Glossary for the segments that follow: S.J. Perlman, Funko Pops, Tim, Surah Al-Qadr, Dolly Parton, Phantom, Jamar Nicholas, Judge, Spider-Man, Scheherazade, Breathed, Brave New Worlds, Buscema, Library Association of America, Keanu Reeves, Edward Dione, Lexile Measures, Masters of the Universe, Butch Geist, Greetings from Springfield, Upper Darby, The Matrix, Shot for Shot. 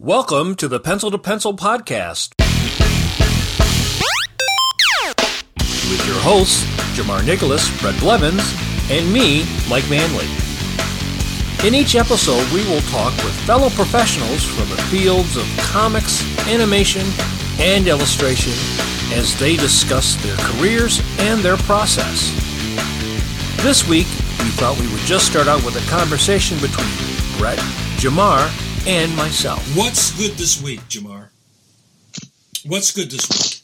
Welcome to the Pencil to Pencil Podcast with your hosts, Jamar Nicholas, Brett Blevins, and me, Mike Manley. In each episode, we will talk with fellow professionals from the fields of comics, animation, and illustration as they discuss their careers and their process. This week, we thought we would just start out with a conversation between Brett, Jamar, and myself. What's good this week, Jamar? What's good this week?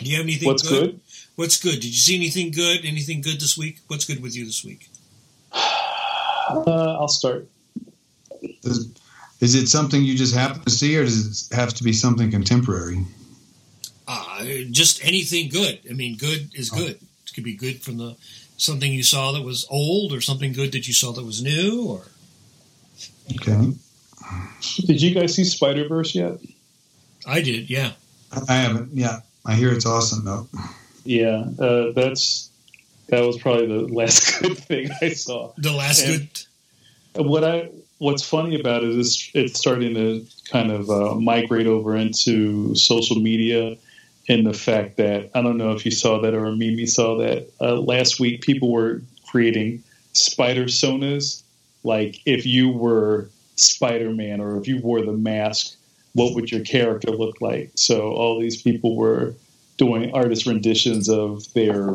Do you have anything What's good? What's good? Did you see anything good? Anything good this week? What's good with you this week? I'll start. Is it something you just happen to see, or does it have to be something contemporary? Just anything good. I mean, good is good. It could be good from something you saw that was old, or something good that you saw that was new, or... Okay. Did you guys see Spider-Verse yet? I did, yeah. I haven't, yeah. I hear it's awesome, though. Yeah, that was probably the last good thing I saw. The last good? What's funny about it is it's starting to kind of migrate over into social media, and the fact that, I don't know if you saw that or Mimi saw that, last week people were creating Spider-Sonas. Like, if you were Spider-Man or if you wore the mask, what would your character look like? So all these people were doing artist renditions of their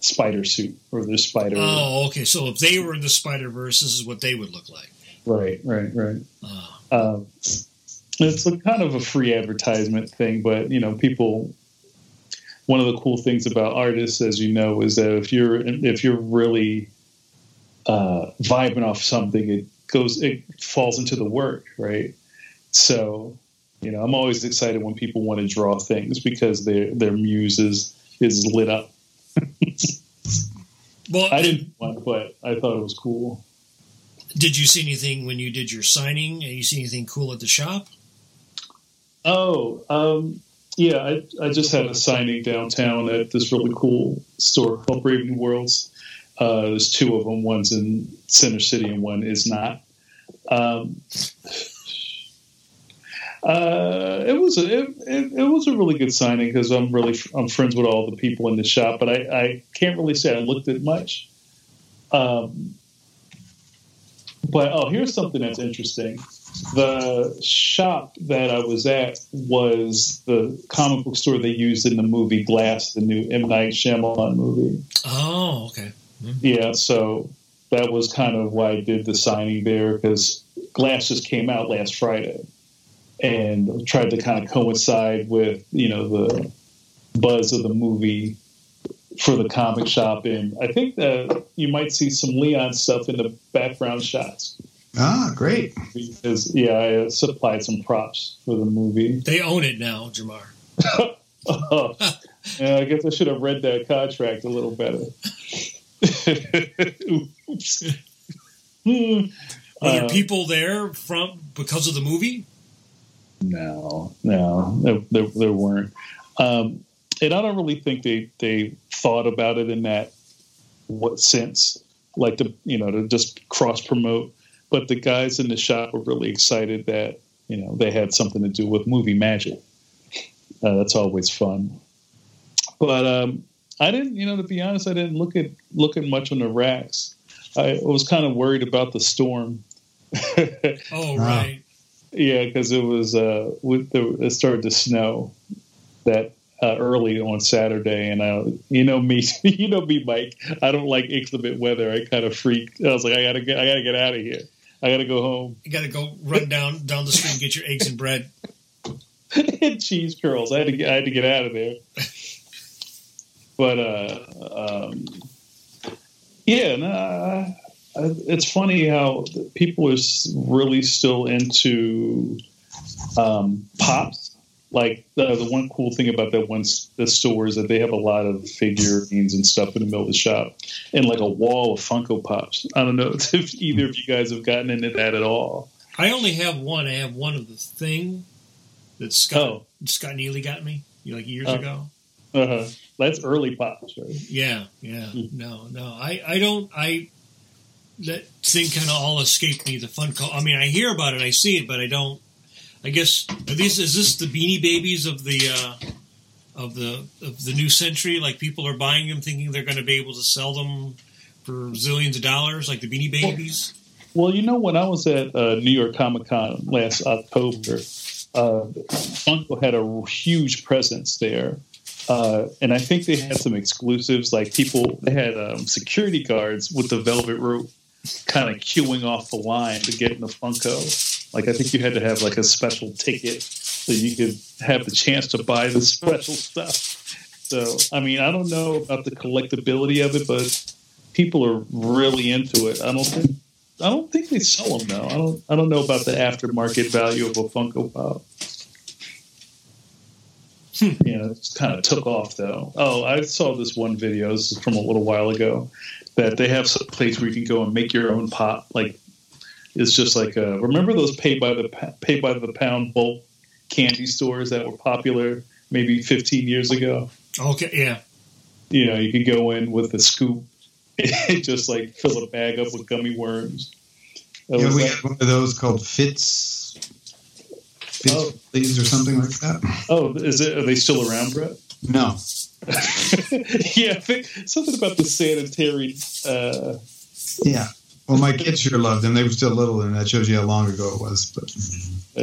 spider suit or their spider. Oh, okay. So if they were in the Spider-Verse, this is what they would look like. Right. It's kind of a free advertisement thing, but, you know, people... One of the cool things about artists, as you know, is that if you're really... vibing off something, it falls into the work, right? So, you know, I'm always excited when people want to draw things because their muse is lit up. Well, I didn't want, but I thought it was cool. Did you see anything when you did your signing? Did you see anything cool at the shop? Yeah, I just had a signing downtown at this really cool store called Brave New Worlds. There's two of them. One's in Center City and one is not. It was a really good signing because I'm friends with all the people in the shop, but I can't really say I looked at much. Here's something that's interesting. The shop that I was at was the comic book store they used in the movie Glass, the new M Night Shyamalan movie. Oh, okay. Mm-hmm. Yeah, so that was kind of why I did the signing there, because Glass just came out last Friday and tried to kind of coincide with, you know, the buzz of the movie for the comic shop. And I think that you might see some Leon stuff in the background shots. Ah, great. Because, yeah, I supplied some props for the movie. They own it now, Jamar. Yeah, I guess I should have read that contract a little better. Oops. Were there people there because of the movie? No, there weren't. And I don't really think they thought about it in that what sense, like to just cross-promote. But the guys in the shop were really excited that, you know, they had something to do with movie magic. That's always fun. But I didn't, you know, to be honest, I didn't look at much on the racks. I was kind of worried about the storm. Oh, right. Yeah, because it was it started to snow that early on Saturday, and you know me, Mike. I don't like inclement weather. I kind of freaked. I was like, I gotta get out of here. I gotta go home. You gotta go run down the street and get your eggs and bread and cheese curls. I had to get out of there. But it's funny how people are really still into pops. Like, the one cool thing about the store is that they have a lot of figurines and stuff in the middle of the shop. And, like, a wall of Funko Pops. I don't know if either of you guys have gotten into that at all. I only have one. I have one of the thing that Scott Neely got me, like, years ago. Uh-huh. That's early Pops, right? Yeah. Mm-hmm. No. I don't... I that thing kind of all escaped me. The Funko. I mean, I hear about it, I see it, but I don't. I guess is this the Beanie Babies of the new century? Like people are buying them, thinking they're going to be able to sell them for zillions of dollars, like the Beanie Babies. Well, you know, when I was at New York Comic Con last October, Funko had a huge presence there. And I think they had some exclusives, like they had security guards with the velvet rope kind of queuing off the line to get in the Funko. Like, I think you had to have like a special ticket so you could have the chance to buy the special stuff. So, I mean, I don't know about the collectability of it, but people are really into it. I don't think they sell them now. I don't know about the aftermarket value of a Funko Pop. You know, it's kind of took off though. Oh, I saw this one video. This is from a little while ago. That they have some place where you can go and make your own pop. Like it's just like remember those pay by the pound bulk candy stores that were popular maybe 15 years ago. Okay, yeah. You know, you could go in with a scoop and just like fill a bag up with gummy worms. Yeah, we had one of those called Fitz. Oh. These or something like that. Oh, are they still around, Brett? No. Yeah, something about the sanitary. Yeah. Well, my kids sure loved them. They were still little, and that shows you how long ago it was. But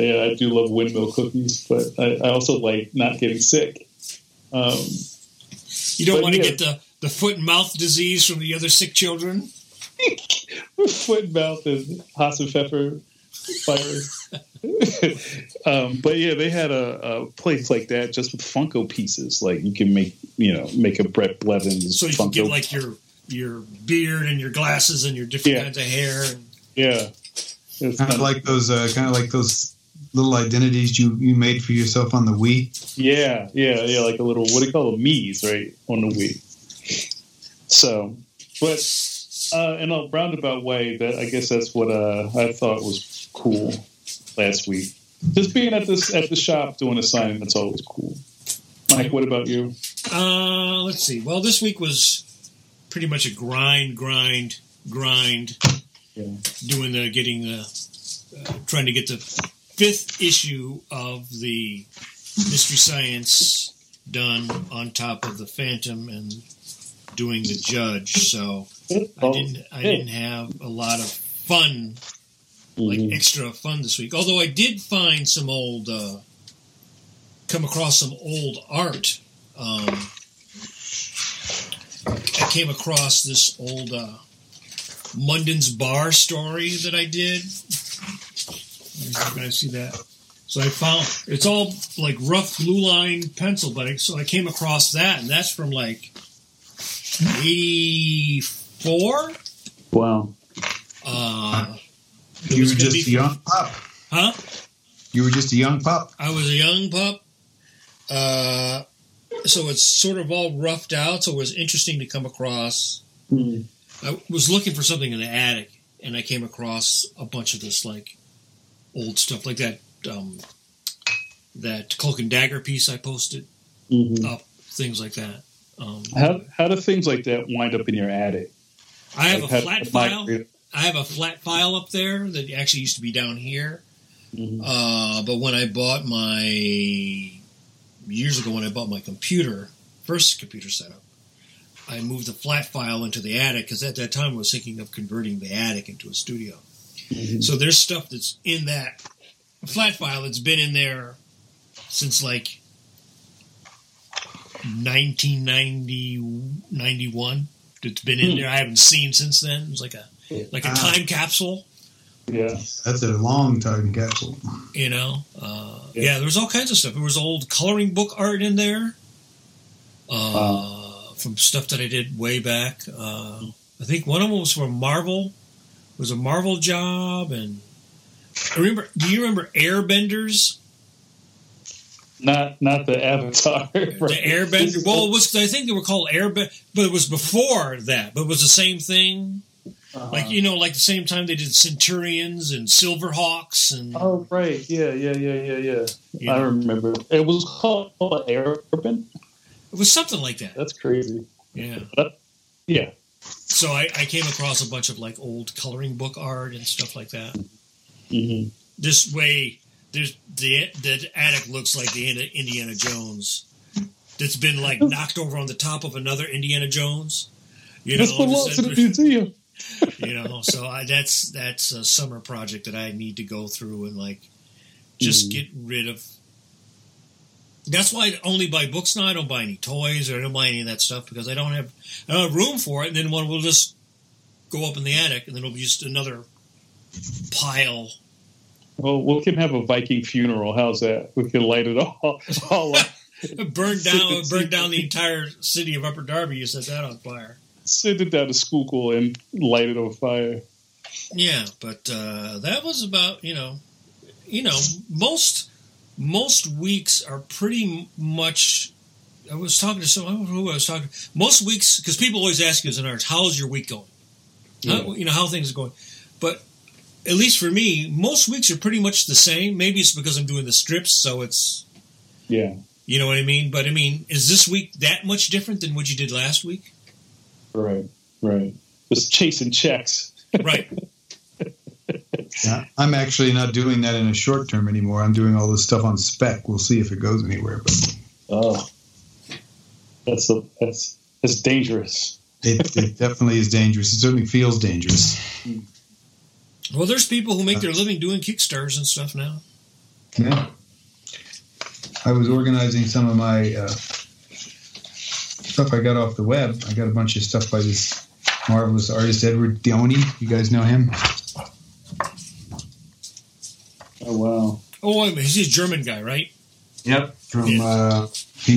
yeah, I do love windmill cookies, but I also like not getting sick. You don't want to get the foot and mouth disease from the other sick children. Foot and mouth is hot and pepper. Virus. But yeah, they had a place like that just with Funko pieces. Like you can make a Brett Blevins. So you Funko can get like your beard and your glasses and your different kinds of hair. Yeah, kind of like those little identities you made for yourself on the Wii. Yeah, like a little what do you call them? Miis, right, on the Wii. So, but in a roundabout way, that I guess that's what I thought was cool last week. Just being at the shop doing a signing, that's always cool. Mike, what about you? Let's see. Well, this week was pretty much a grind. Yeah. Trying to get the 5th issue of the Mystery Science done on top of the Phantom and doing the Judge. So I didn't have a lot of fun. Like extra fun this week. Although I did find some old, come across some old art. I came across this old Munden's Bar story that I did. Can I see that? So I found it's all like rough blue line pencil, so I came across that, and that's from like 84. Wow. You were just a young pup. Huh? You were just a young pup. I was a young pup. So it's sort of all roughed out, so it was interesting to come across. Mm. I was looking for something in the attic, and I came across a bunch of this, like, old stuff, like that Cloak and Dagger piece I posted, things like that. How do things like that wind up in your attic? I have a flat file. I have a flat file up there that actually used to be down here. Mm-hmm. But when I bought my computer, first computer setup, I moved the flat file into the attic because at that time I was thinking of converting the attic into a studio. Mm-hmm. So there's stuff that's in that flat file that's been in there since like 1991. That's been in there. I haven't seen since then. It's like a time capsule. Yeah, that's a long time capsule. You know, there was all kinds of stuff. There was old coloring book art in there, from stuff that I did way back. I think one of them was from Marvel. It was a Marvel job, and I remember. Do you remember Airbenders? Not the Avatar. Right? The Airbenders. Well, I think they were called Airbenders, but it was before that. But it was the same thing. Like, you know, like the same time they did Centurions and Silverhawks. And, oh, right. Yeah. I remember. It was called Airbenders. It was something like that. That's crazy. Yeah. But, yeah. So I came across a bunch of like old coloring book art and stuff like that. Mm-hmm. This way, there's the attic looks like the Indiana Jones that's been like knocked over on the top of another Indiana Jones. You know, you know, so that's a summer project that I need to go through and like just get rid of. That's why I only buy books now. I don't buy any toys or I don't buy any of that stuff because I don't have room for it. And then one will just go up in the attic, and then it'll be just another pile. Well, we can have a Viking funeral. How's that? We can light it all up. burn down the entire city of Upper Darby. You set that on fire. Send it down to Schuylkill and light it on fire. Yeah, but that was about you know most weeks are pretty much. I was talking to someone. I don't know who I was talking to. Most weeks, because people always ask us in ours, how's your week going? Yeah. How things are going. But at least for me, most weeks are pretty much the same. Maybe it's because I'm doing the strips, so it's you know what I mean? But I mean, is this week that much different than what you did last week? Right. Just chasing checks. Right. Yeah, I'm actually not doing that in a short term anymore. I'm doing all this stuff on spec. We'll see if it goes anywhere. But that's dangerous. It definitely is dangerous. It certainly feels dangerous. Well, there's people who make their living doing Kickstarters and stuff now. Yeah. I was organizing some of my stuff I got off the web. I got a bunch of stuff by this marvelous artist, Edward Dione. You guys know him? Oh, wow. Oh, he's a German guy, right? Yep. He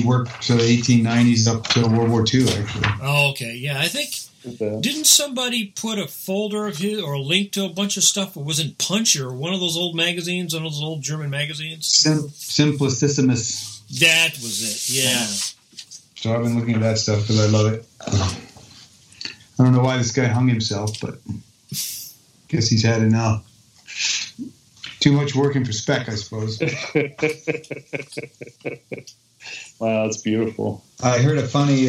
worked to the 1890s up to World War II, actually. Oh, okay. Yeah, I think... Didn't somebody put a folder of his or a link to a bunch of stuff that was in Punch or one of those old magazines, one of those old German magazines? Simplicissimus. That was it, yeah. So I've been looking at that stuff because I love it. I don't know why this guy hung himself, but I guess he's had enough. Too much working for spec, I suppose. Wow, that's beautiful. I heard a funny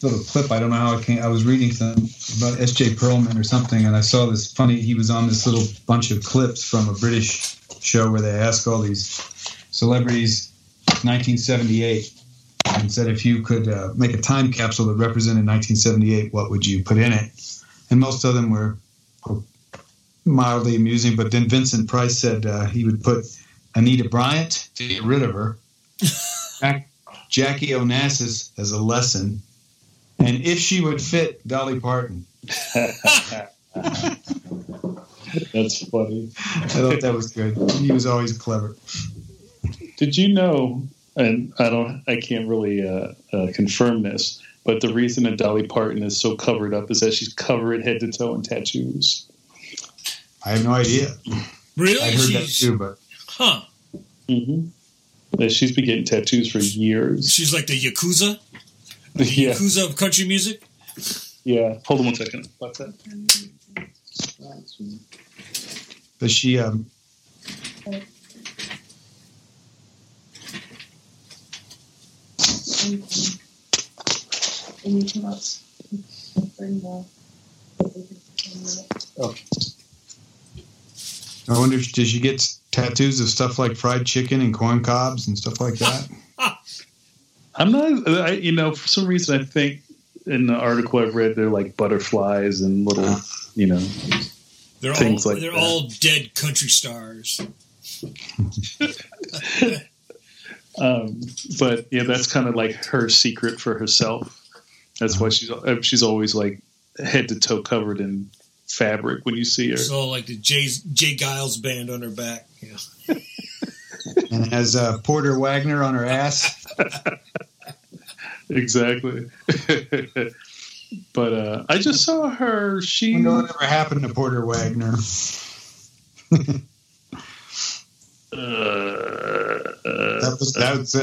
little clip. I don't know how it came. I was reading something about S.J. Perlman or something, and I saw this funny. He was on this little bunch of clips from a British show where they ask all these celebrities, 1978, and said if you could make a time capsule that represented 1978, what would you put in it? And most of them were mildly amusing, but then Vincent Price said he would put Anita Bryant to get rid of her. Jackie Onassis as a lesson, and if she would fit, Dolly Parton. That's funny. I thought that was good. He was always clever. Did you know? And I can't really confirm this, but the reason that Dolly Parton is so covered up is that she's covered head to toe in tattoos. I have no idea. Really? I heard that too, but Mm-hmm. She's been getting tattoos for years. She's like the Yakuza? The Yakuza of country music? Yeah. Hold on one second. What's that? But she... Oh. I wonder, does she get... tattoos of stuff like fried chicken and corn cobs and stuff like that? I'm not, for some reason, I think in the article I've read, they're like butterflies and little, they're things all, like they're that. They're all dead country stars. But yeah, that's kind of like her secret for herself. That's why she's always like head to toe covered in fabric when you see her. It's all like the Jay Giles band on her back. Yeah. And has Porter Wagner on her ass. Exactly. But I just saw her. She. No, it never happened to Porter Wagner. That was.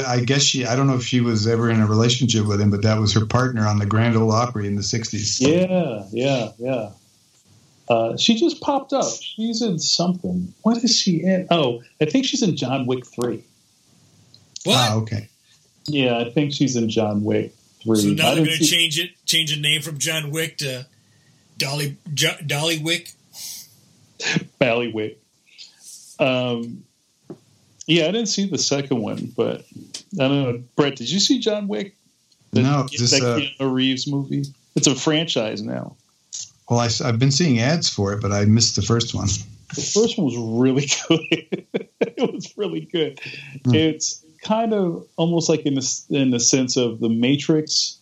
I guess she. I don't know if she was ever in a relationship with him, but that was her partner on the Grand Ole Opry in the 60s. Yeah. She just popped up. She's in something. What is she in? Oh, I think she's in John Wick 3. What? Ah, okay. Yeah, I think she's in John Wick 3. So now they're going to change the name from John Wick to Dollywick. Ballywick. Yeah, I didn't see the second one, but I don't know. Brett, did you see John Wick? Keanu Reeves movie. It's a franchise now. Well, I've been seeing ads for it, but I missed the first one. The first one was really good. It was really good. Mm. It's kind of almost like in the sense of The Matrix.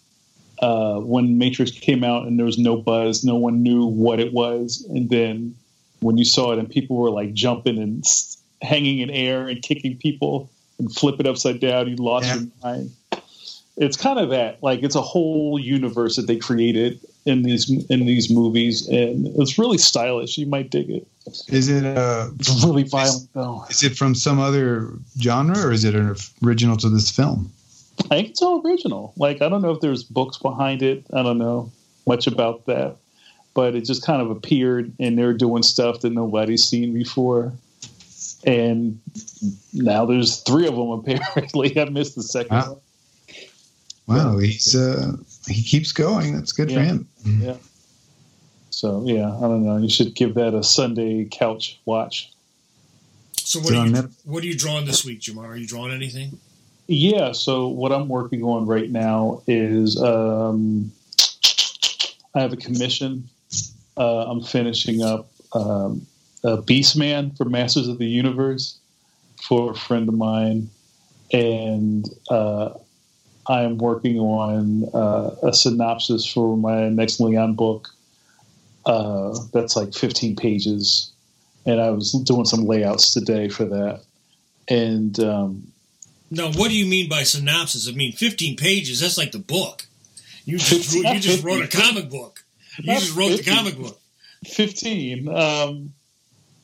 When Matrix came out and there was no buzz, no one knew what it was. And then when you saw it and people were like jumping and hanging in air and kicking people and flip it upside down, you lost your mind. It's kind of that, like, it's a whole universe that they created in these movies, and it's really stylish. You might dig it. Is it it's really violent though? Is it from some other genre, or is it an original to this film? I think it's all original. Like, I don't know if there's books behind it. I don't know much about that, but it just kind of appeared, and they're doing stuff that nobody's seen before. And now there's three of them, apparently. I missed the second one. Wow, he keeps going. That's good for him. Yeah. So, I don't know. You should give that a Sunday couch watch. So what are you drawing this week, Jamar? Are you drawing anything? Yeah, so what I'm working on right now is I have a commission. I'm finishing up Beastman for Masters of the Universe for a friend of mine. And I'm working on a synopsis for my next Leon book. That's like 15 pages. And I was doing some layouts today for that. And now, what do you mean by synopsis? I mean, 15 pages, that's like the book. You just wrote a comic book. You just wrote the comic book. 15.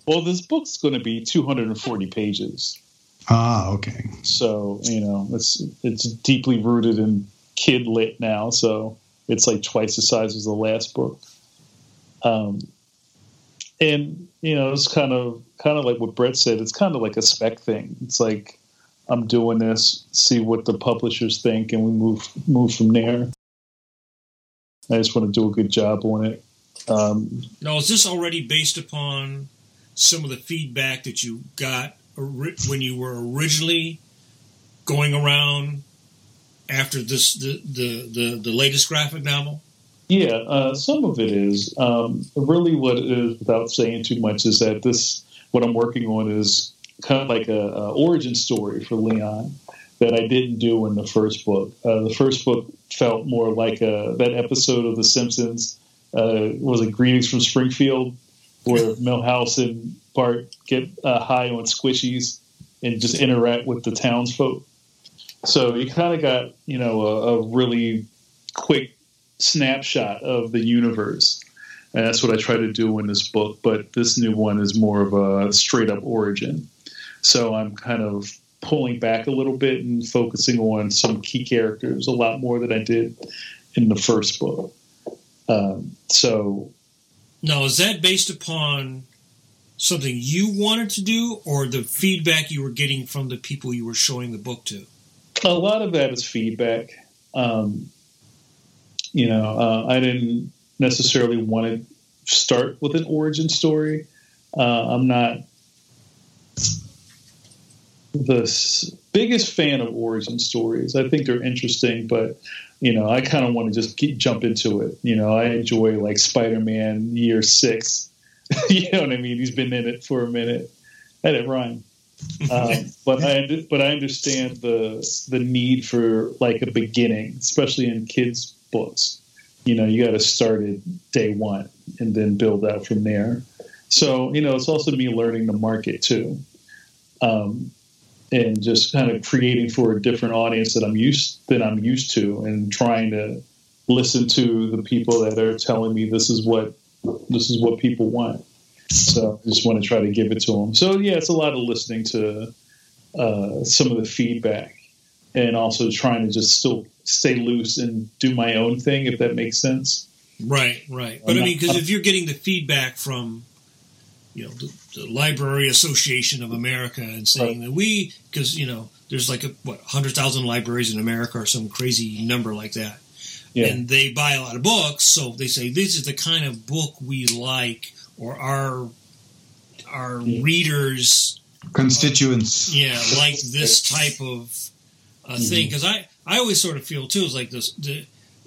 Well, this book's going to be 240 pages. Ah, okay. So, it's deeply rooted in kid lit now, so it's like twice the size as the last book. And, it's kind of like what Brett said. It's kind of like a spec thing. It's like, I'm doing this, see what the publishers think, and we move from there. I just want to do a good job on it. Now, is this already based upon some of the feedback that you got when you were originally going around after this the latest graphic novel? Yeah, some of it is. Really what it is, without saying too much, is that what I'm working on is kind of like a origin story for Leon that I didn't do in the first book. The first book felt more like that episode of The Simpsons, was it Greetings from Springfield, where Milhouse and Bart get high on squishies and just interact with the townsfolk. So you kind of got, a really quick snapshot of the universe. And that's what I try to do in this book. But this new one is more of a straight up origin. So I'm kind of pulling back a little bit and focusing on some key characters a lot more than I did in the first book. Now, is that based upon something you wanted to do or the feedback you were getting from the people you were showing the book to? A lot of that is feedback. I didn't necessarily want to start with an origin story. I'm not the biggest fan of origin stories. I think they're interesting, but I kind of want to just jump into it. I enjoy like Spider-Man year 6. You know what I mean? He's been in it for a minute. That didn't rhyme. But I understand the need for like a beginning, especially in kids' books. You got to start at day one and then build out from there. So, it's also me learning the market too. And just kind of creating for a different audience that I'm used to, and trying to listen to the people that are telling me this is what people want. So I just want to try to give it to them. So yeah, it's a lot of listening to some of the feedback, and also trying to just still stay loose and do my own thing, if that makes sense. Right. But I mean, because if you're getting the feedback from, the Library Association of America and saying that because there's like 100,000 libraries in America or some crazy number like that. Yeah. And they buy a lot of books, so they say, this is the kind of book we like, or our readers... Constituents. Yeah, like this type of thing. Because I always sort of feel, too, is like this...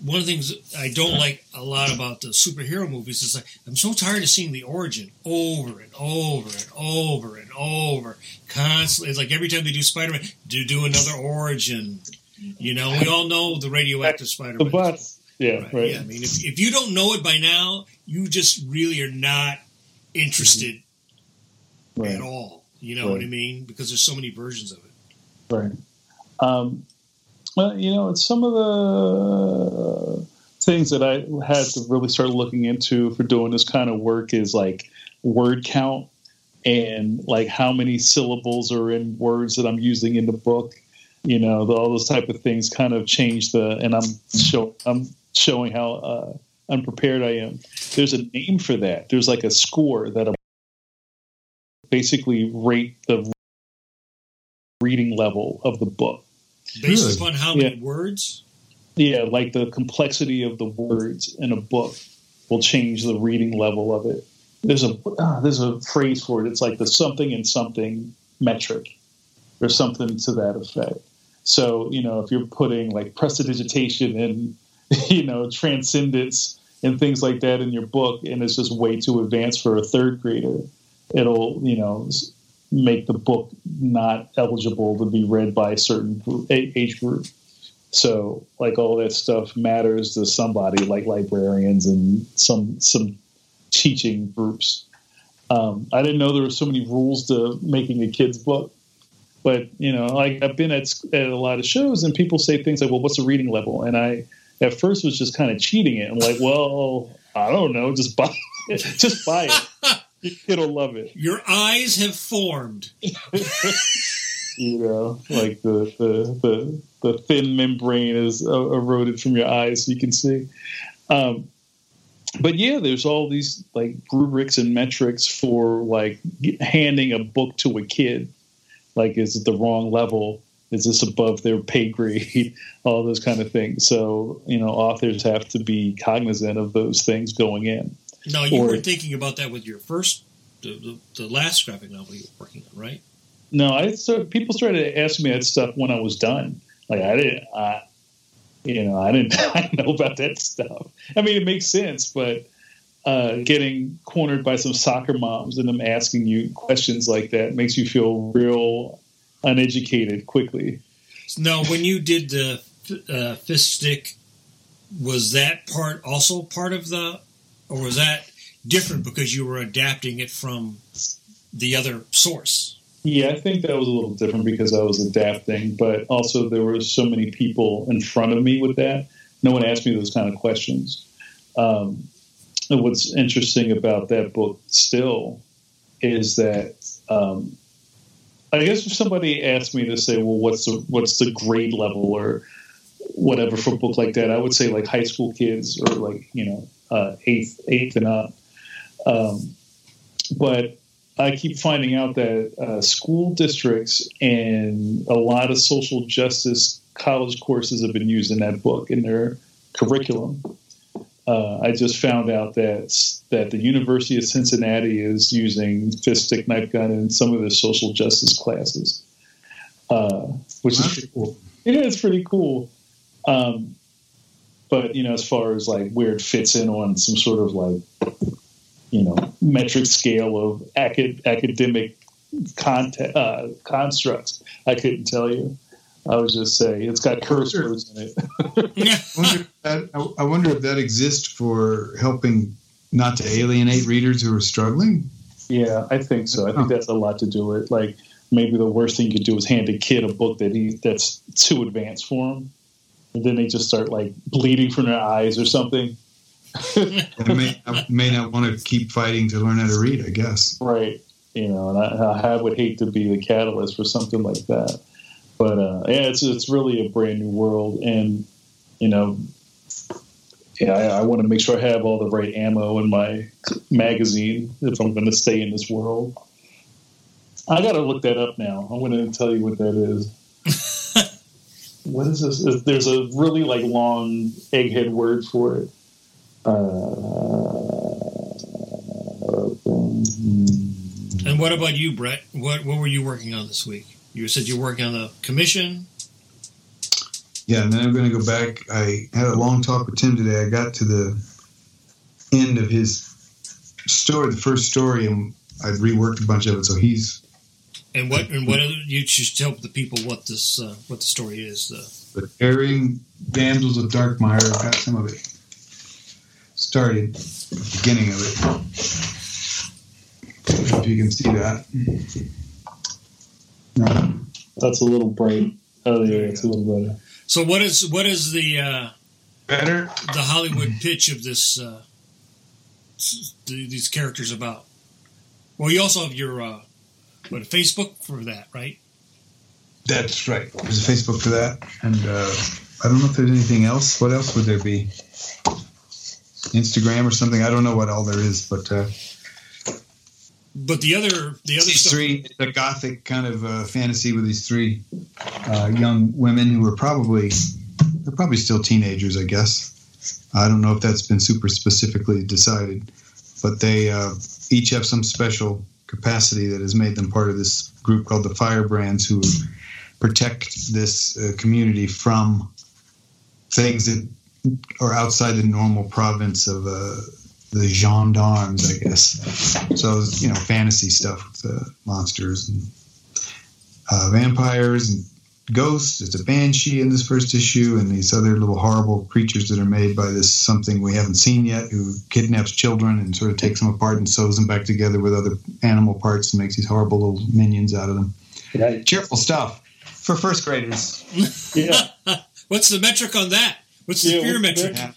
one of the things I don't like a lot about the superhero movies is like I'm so tired of seeing the origin over and over and over and over constantly. It's like every time they do Spider-Man, do another origin. You know, we all know the radioactive Spider-Man. Right. Yeah, I mean, if you don't know it by now, you just really are not interested at all. You know what I mean? Because there's so many versions of it. Right. Well, you know, it's some of the things that I had to really start looking into for doing this kind of work is like word count and like how many syllables are in words that I'm using in the book. You know, all those type of things kind of change and I'm showing how unprepared I am. There's a name for that. There's like a score that basically rate the reading level of the book. Based upon how many words? Yeah, like the complexity of the words in a book will change the reading level of it. There's a phrase for it. It's like the something and something metric or something to that effect. So, you know, if you're putting like prestidigitation and, you know, transcendence and things like that in your book and it's just way too advanced for a third grader, it'll, you know... make the book not eligible to be read by a certain age group. So, like, all that stuff matters to somebody, like librarians and some teaching groups. I didn't know there were so many rules to making a kid's book. But, you know, like I've been at a lot of shows and people say things like, well, what's the reading level? And I, at first, was just kind of cheating it. I'm like, well, I don't know, just buy it. Just buy it. It'll love it. Your eyes have formed. You know, like the thin membrane is eroded from your eyes, so you can see. But yeah, there's all these like rubrics and metrics for like handing a book to a kid. Like, is it the wrong level? Is this above their pay grade? All those kind of things. So, you know, authors have to be cognizant of those things going in. No, you weren't thinking about that with your first, the last graphic novel you were working on, right? No, people started asking me that stuff when I was done. Like I didn't know about that stuff. I mean, it makes sense, but getting cornered by some soccer moms and them asking you questions like that makes you feel real uneducated quickly. Now, when you did the fist stick, was that part also part of the? Or was that different because you were adapting it from the other source? Yeah, I think that was a little different because I was adapting, but also there were so many people in front of me with that. No one asked me those kind of questions. What's interesting about that book still is that I guess if somebody asked me to say, well, what's the grade level or whatever for a book like that, I would say like high school kids or like, you know, eighth and up. But I keep finding out that school districts and a lot of social justice college courses have been using that book in their curriculum. I just found out that the University of Cincinnati is using fist, stick, knife, gun in some of their social justice classes, which is pretty cool. Yeah, it's pretty cool. But, you know, as far as, like, where it fits in on some sort of, like, you know, metric scale of academic constructs, I couldn't tell you. I would just say it's got curse words in it. Yeah. I wonder if that exists for helping not to alienate readers who are struggling? Yeah, I think so. I think that's a lot to do with it. Like, maybe the worst thing you could do is hand a kid a book that's too advanced for him. And then they just start, like, bleeding from their eyes or something. I may not want to keep fighting to learn how to read, I guess. Right. You know, and I would hate to be the catalyst for something like that. But, yeah, it's really a brand new world. And, you know, yeah, I want to make sure I have all the right ammo in my magazine if I'm going to stay in this world. I got to look that up now. I'm going to tell you what that is. what is this? There's a really like long egghead word for it. And what about you, Brett? What were you working on this week? You said you're working on the commission. Yeah, and then I'm going to go back. I had a long talk with Tim today. I got to the end of his story, the first story, and I reworked a bunch of it. So he's and what you just tell the people what this what the story is. The Erring Damsels of Darkmire. I got some of it started, the beginning of it. If you can see that. No. That's a little bright. Oh, yeah, it's a little better. So what is the better the Hollywood pitch of this? These characters about. Well, you also have your Facebook for that, right? That's right. There's a Facebook for that, and I don't know if there's anything else. What else would there be? Instagram or something? I don't know what all there is, but the other stuff. Three, the gothic kind of fantasy with these three young women who were probably still teenagers, I guess. I don't know if that's been super specifically decided, but they each have some special capacity that has made them part of this group called the Firebrands, who protect this community from things that are outside the normal province of the gendarmes, I guess. So, you know, fantasy stuff with monsters and vampires and ghosts. It's a banshee in this first issue, and these other little horrible creatures that are made by this something we haven't seen yet, who kidnaps children and sort of takes them apart and sews them back together with other animal parts and makes these horrible little minions out of them. Yeah. Cheerful stuff for first graders. Yeah. What's the metric on that? What's the fear metric? Yeah.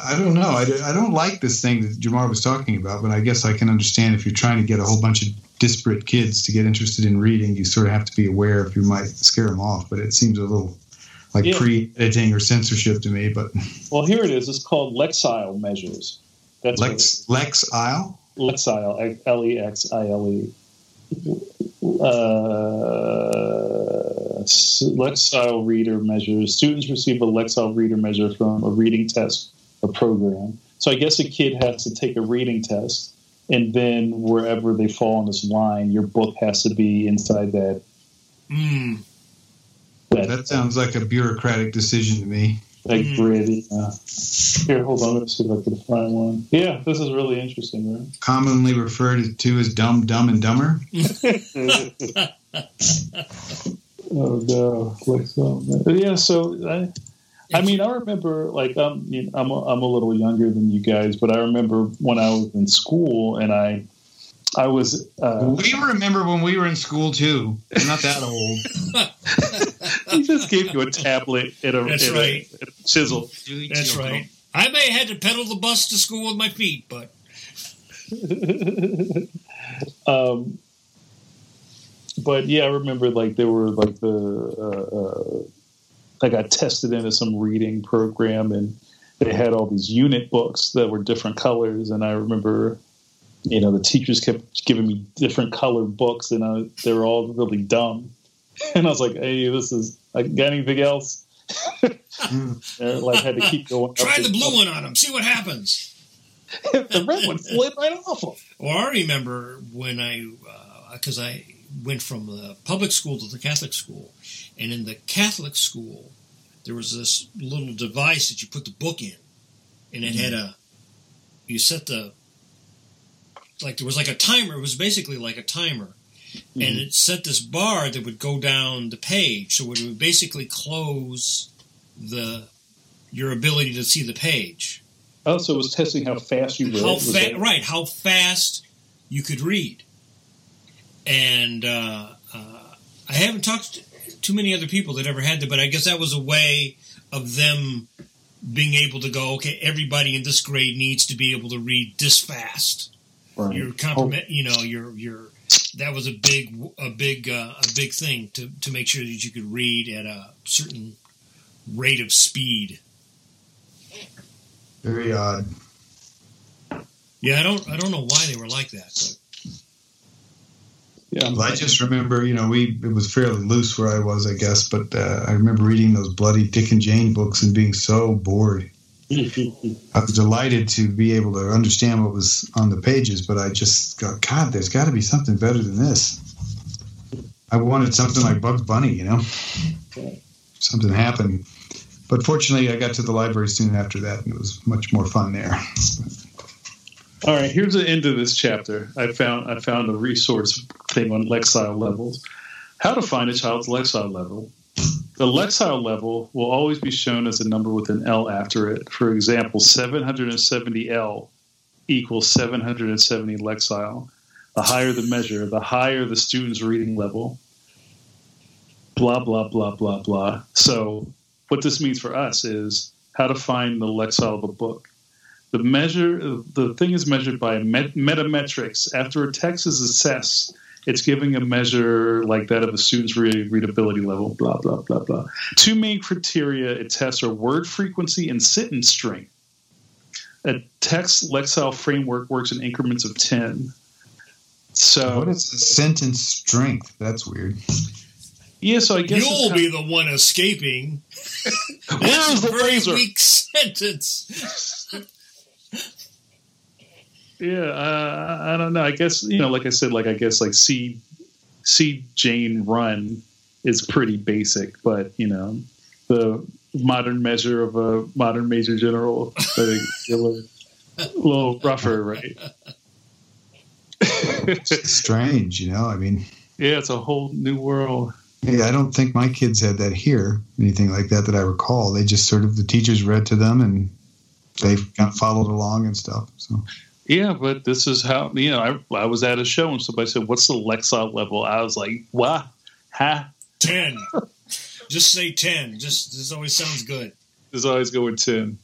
I don't know. I don't like this thing that Jamar was talking about, but I guess I can understand if you're trying to get a whole bunch of disparate kids to get interested in reading, you sort of have to be aware if you might scare them off, but it seems a little like pre-editing or censorship to me. But well, here it is. It's called Lexile Measures. That's Lexile? Lexile, Lexile. Lexile Reader Measures. Students receive a Lexile Reader Measure from a reading test or program. So I guess a kid has to take a reading test, and then wherever they fall on this line, your book has to be inside that. Mm. That sounds like a bureaucratic decision to me. Like gritty. Here, hold on. Let's see if I can find one. Yeah, this is really interesting, right? Commonly referred to as Dumb, Dumb, and Dumber. Oh, no. Like so, yeah, so I mean, I remember, like, I'm a little younger than you guys, but I remember when I was in school, and I was... we remember when we were in school, too. We're not that old. He just gave you a tablet and a chisel. That's right. I may have had to pedal the bus to school with my feet, but... but, yeah, I remember, like, there were, like, the... I got tested into some reading program, and they had all these unit books that were different colors. And I remember, you know, the teachers kept giving me different colored books, and they were all really dumb. And I was like, "Hey, this is got anything else?" Like, had to keep going. Try the blue one on them, see what happens. The red one flipped right off them. Well, I remember when I went from the public school to the Catholic school. And in the Catholic school, there was this little device that you put the book in, and it had you set there was like a timer. It was basically like a timer, and it set this bar that would go down the page, so it would basically close your ability to see the page. Oh, so it was testing how fast you read. Right, how fast you could read. And I haven't talked too many other people that ever had that, but I guess that was a way of them being able to go, okay, everybody in this grade needs to be able to read this fast. Right. That was a big thing to make sure that you could read at a certain rate of speed. Very odd. Yeah, I don't know why they were like that. But. Yeah, well, I just remember, you know, it was fairly loose where I was, I guess, but I remember reading those bloody Dick and Jane books and being so bored. I was delighted to be able to understand what was on the pages, but I just got, God, there's got to be something better than this. I wanted something like Bugs Bunny, you know, something happened. But fortunately, I got to the library soon after that, and it was much more fun there. All right, here's the end of this chapter. I found a resource thing on Lexile levels. How to find a child's Lexile level. The Lexile level will always be shown as a number with an L after it. For example, 770L equals 770 Lexile. The higher the measure, the higher the student's reading level. Blah, blah, blah, blah, blah. So what this means for us is how to find the Lexile of a book. The thing is measured by metametrics. After a text is assessed, it's giving a measure like that of a student's readability level, blah, blah, blah, blah. Two main criteria it tests are word frequency and sentence strength. A text Lexile framework works in increments of 10. So what is the sentence strength? That's weird. Yeah, so I guess you'll be the one escaping. Where's the laser? Weak sentence. Yeah, I don't know. I guess, you know, like I said, like I guess like see Jane run is pretty basic, but you know, the modern measure of a modern major general a little rougher, right? It's strange, you know. I mean, yeah, it's a whole new world. Yeah, I don't think my kids had that here, anything like that I recall. They just sort of the teachers read to them and they kind of followed along and stuff. So yeah, but this is how, you know, I was at a show and somebody said, "What's the Lexile level?" I was like, "What? Huh? 10." Just say 10. Just this always sounds good. There's always going 10.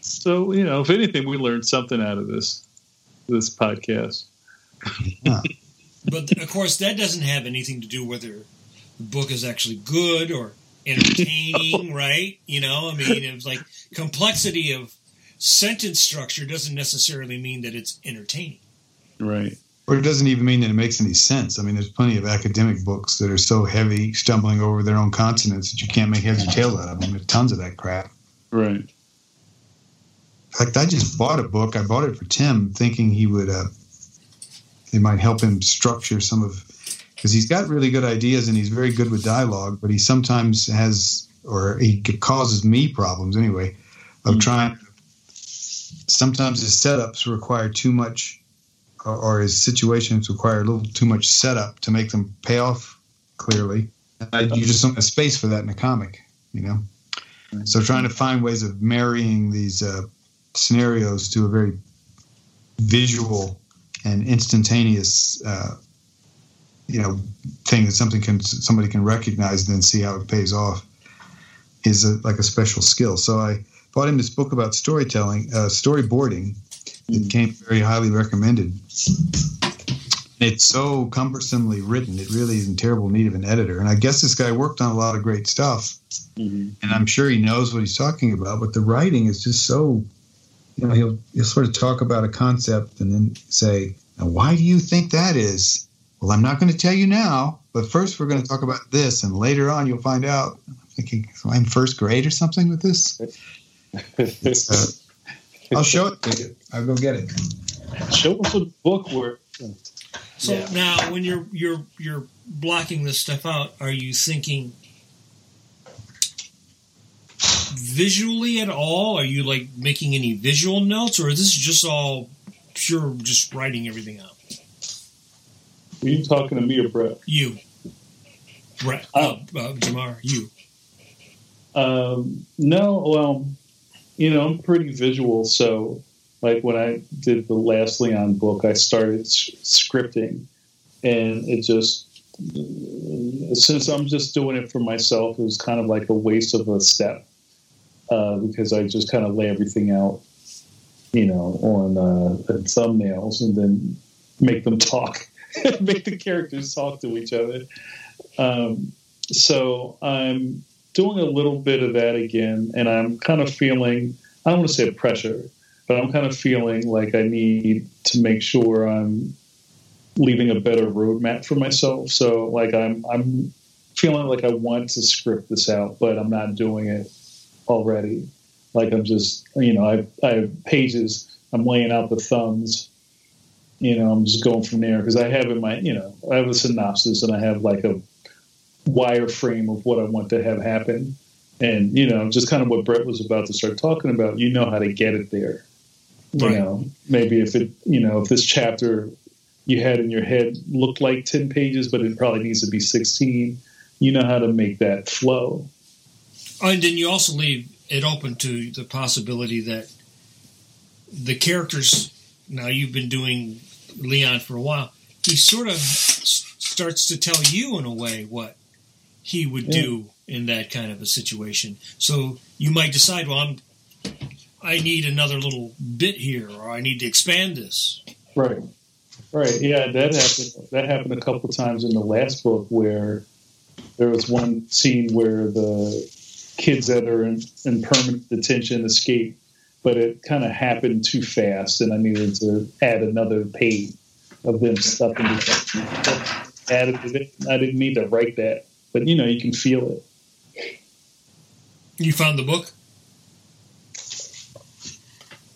So you know, if anything, we learned something out of this podcast. Yeah. But of course, that doesn't have anything to do with whether the book is actually good or entertaining, right? You know, I mean, it was like complexity of sentence structure doesn't necessarily mean that it's entertaining. Right. Or it doesn't even mean that it makes any sense. I mean, there's plenty of academic books that are so heavy, stumbling over their own consonants that you can't make heads or tail out of them. There's tons of that crap. Right. In fact, I just bought a book. I bought it for Tim thinking he would, it might help him structure some of, because he's got really good ideas and he's very good with dialogue, but he sometimes has, or he causes me problems anyway, of trying. Sometimes his setups require too much, or his situations require a little too much setup to make them pay off clearly. And you just don't have space for that in a comic, you know? So trying to find ways of marrying these scenarios to a very visual and instantaneous you know, thing that somebody can recognize and then see how it pays off is like a special skill. So I bought him this book about storytelling, storyboarding, that came very highly recommended. It's so cumbersomely written; it really is in terrible need of an editor. And I guess this guy worked on a lot of great stuff, and I'm sure he knows what he's talking about. But the writing is just so, you know, he'll sort of talk about a concept and then say, "Now, why do you think that is?" "Well, I'm not going to tell you now, but first we're going to talk about this, and later on you'll find out." I'm thinking, so I'm first grade or something with this? I'll show it to you. I'll go get it. Show us the book work. So yeah. Now, when you're blocking this stuff out, are you thinking visually at all? Are you, like, making any visual notes, or is this just all pure just writing everything out? Are you talking to me or Brett? You. Brett. Jamar, you. No, well, you know, I'm pretty visual. So, like, when I did the last Leon book, I started scripting. And it just, since I'm just doing it for myself, it was kind of like a waste of a step because I just kind of lay everything out, you know, on thumbnails and then make them talk. Make the characters talk to each other. So I'm doing a little bit of that again, and I'm kind of feeling, I don't want to say pressure, but I'm kind of feeling like I need to make sure I'm leaving a better roadmap for myself. So like I'm feeling like I want to script this out, but I'm not doing it already. Like I'm just, you know, I have pages, I'm laying out the thumbs, you know, I'm just going from there. Cause I have in my, you know, I have a synopsis and I have like a wireframe of what I want to have happen. And, you know, just kind of what Brett was about to start talking about, you know how to get it there. You right. know, maybe if it, you know, if this chapter you had in your head looked like 10 pages, but it probably needs to be 16, you know how to make that flow. And then you also leave it open to the possibility that the characters, now you've been doing Leon for a while, he sort of starts to tell you in a way what he would yeah. do in that kind of a situation. So you might decide, well, I need another little bit here, or I need to expand this. Right. Right. Yeah, that happened a couple of times in the last book where there was one scene where the kids that are in permanent detention escape, but it kind of happened too fast, and I needed to add another page of them stuff in detention. I didn't need to write that, but, you know, you can feel it. You found the book?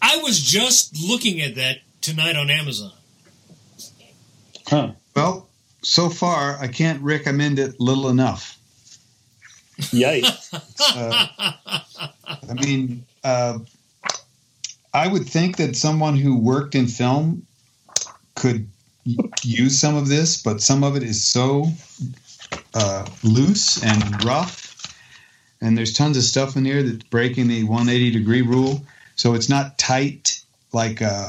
I was just looking at that tonight on Amazon. Huh. Well, so far, I can't recommend it little enough. Yikes. I mean, I would think that someone who worked in film could use some of this, but some of it is so loose and rough. And there's tons of stuff in here that's breaking the 180-degree rule. So it's not tight like an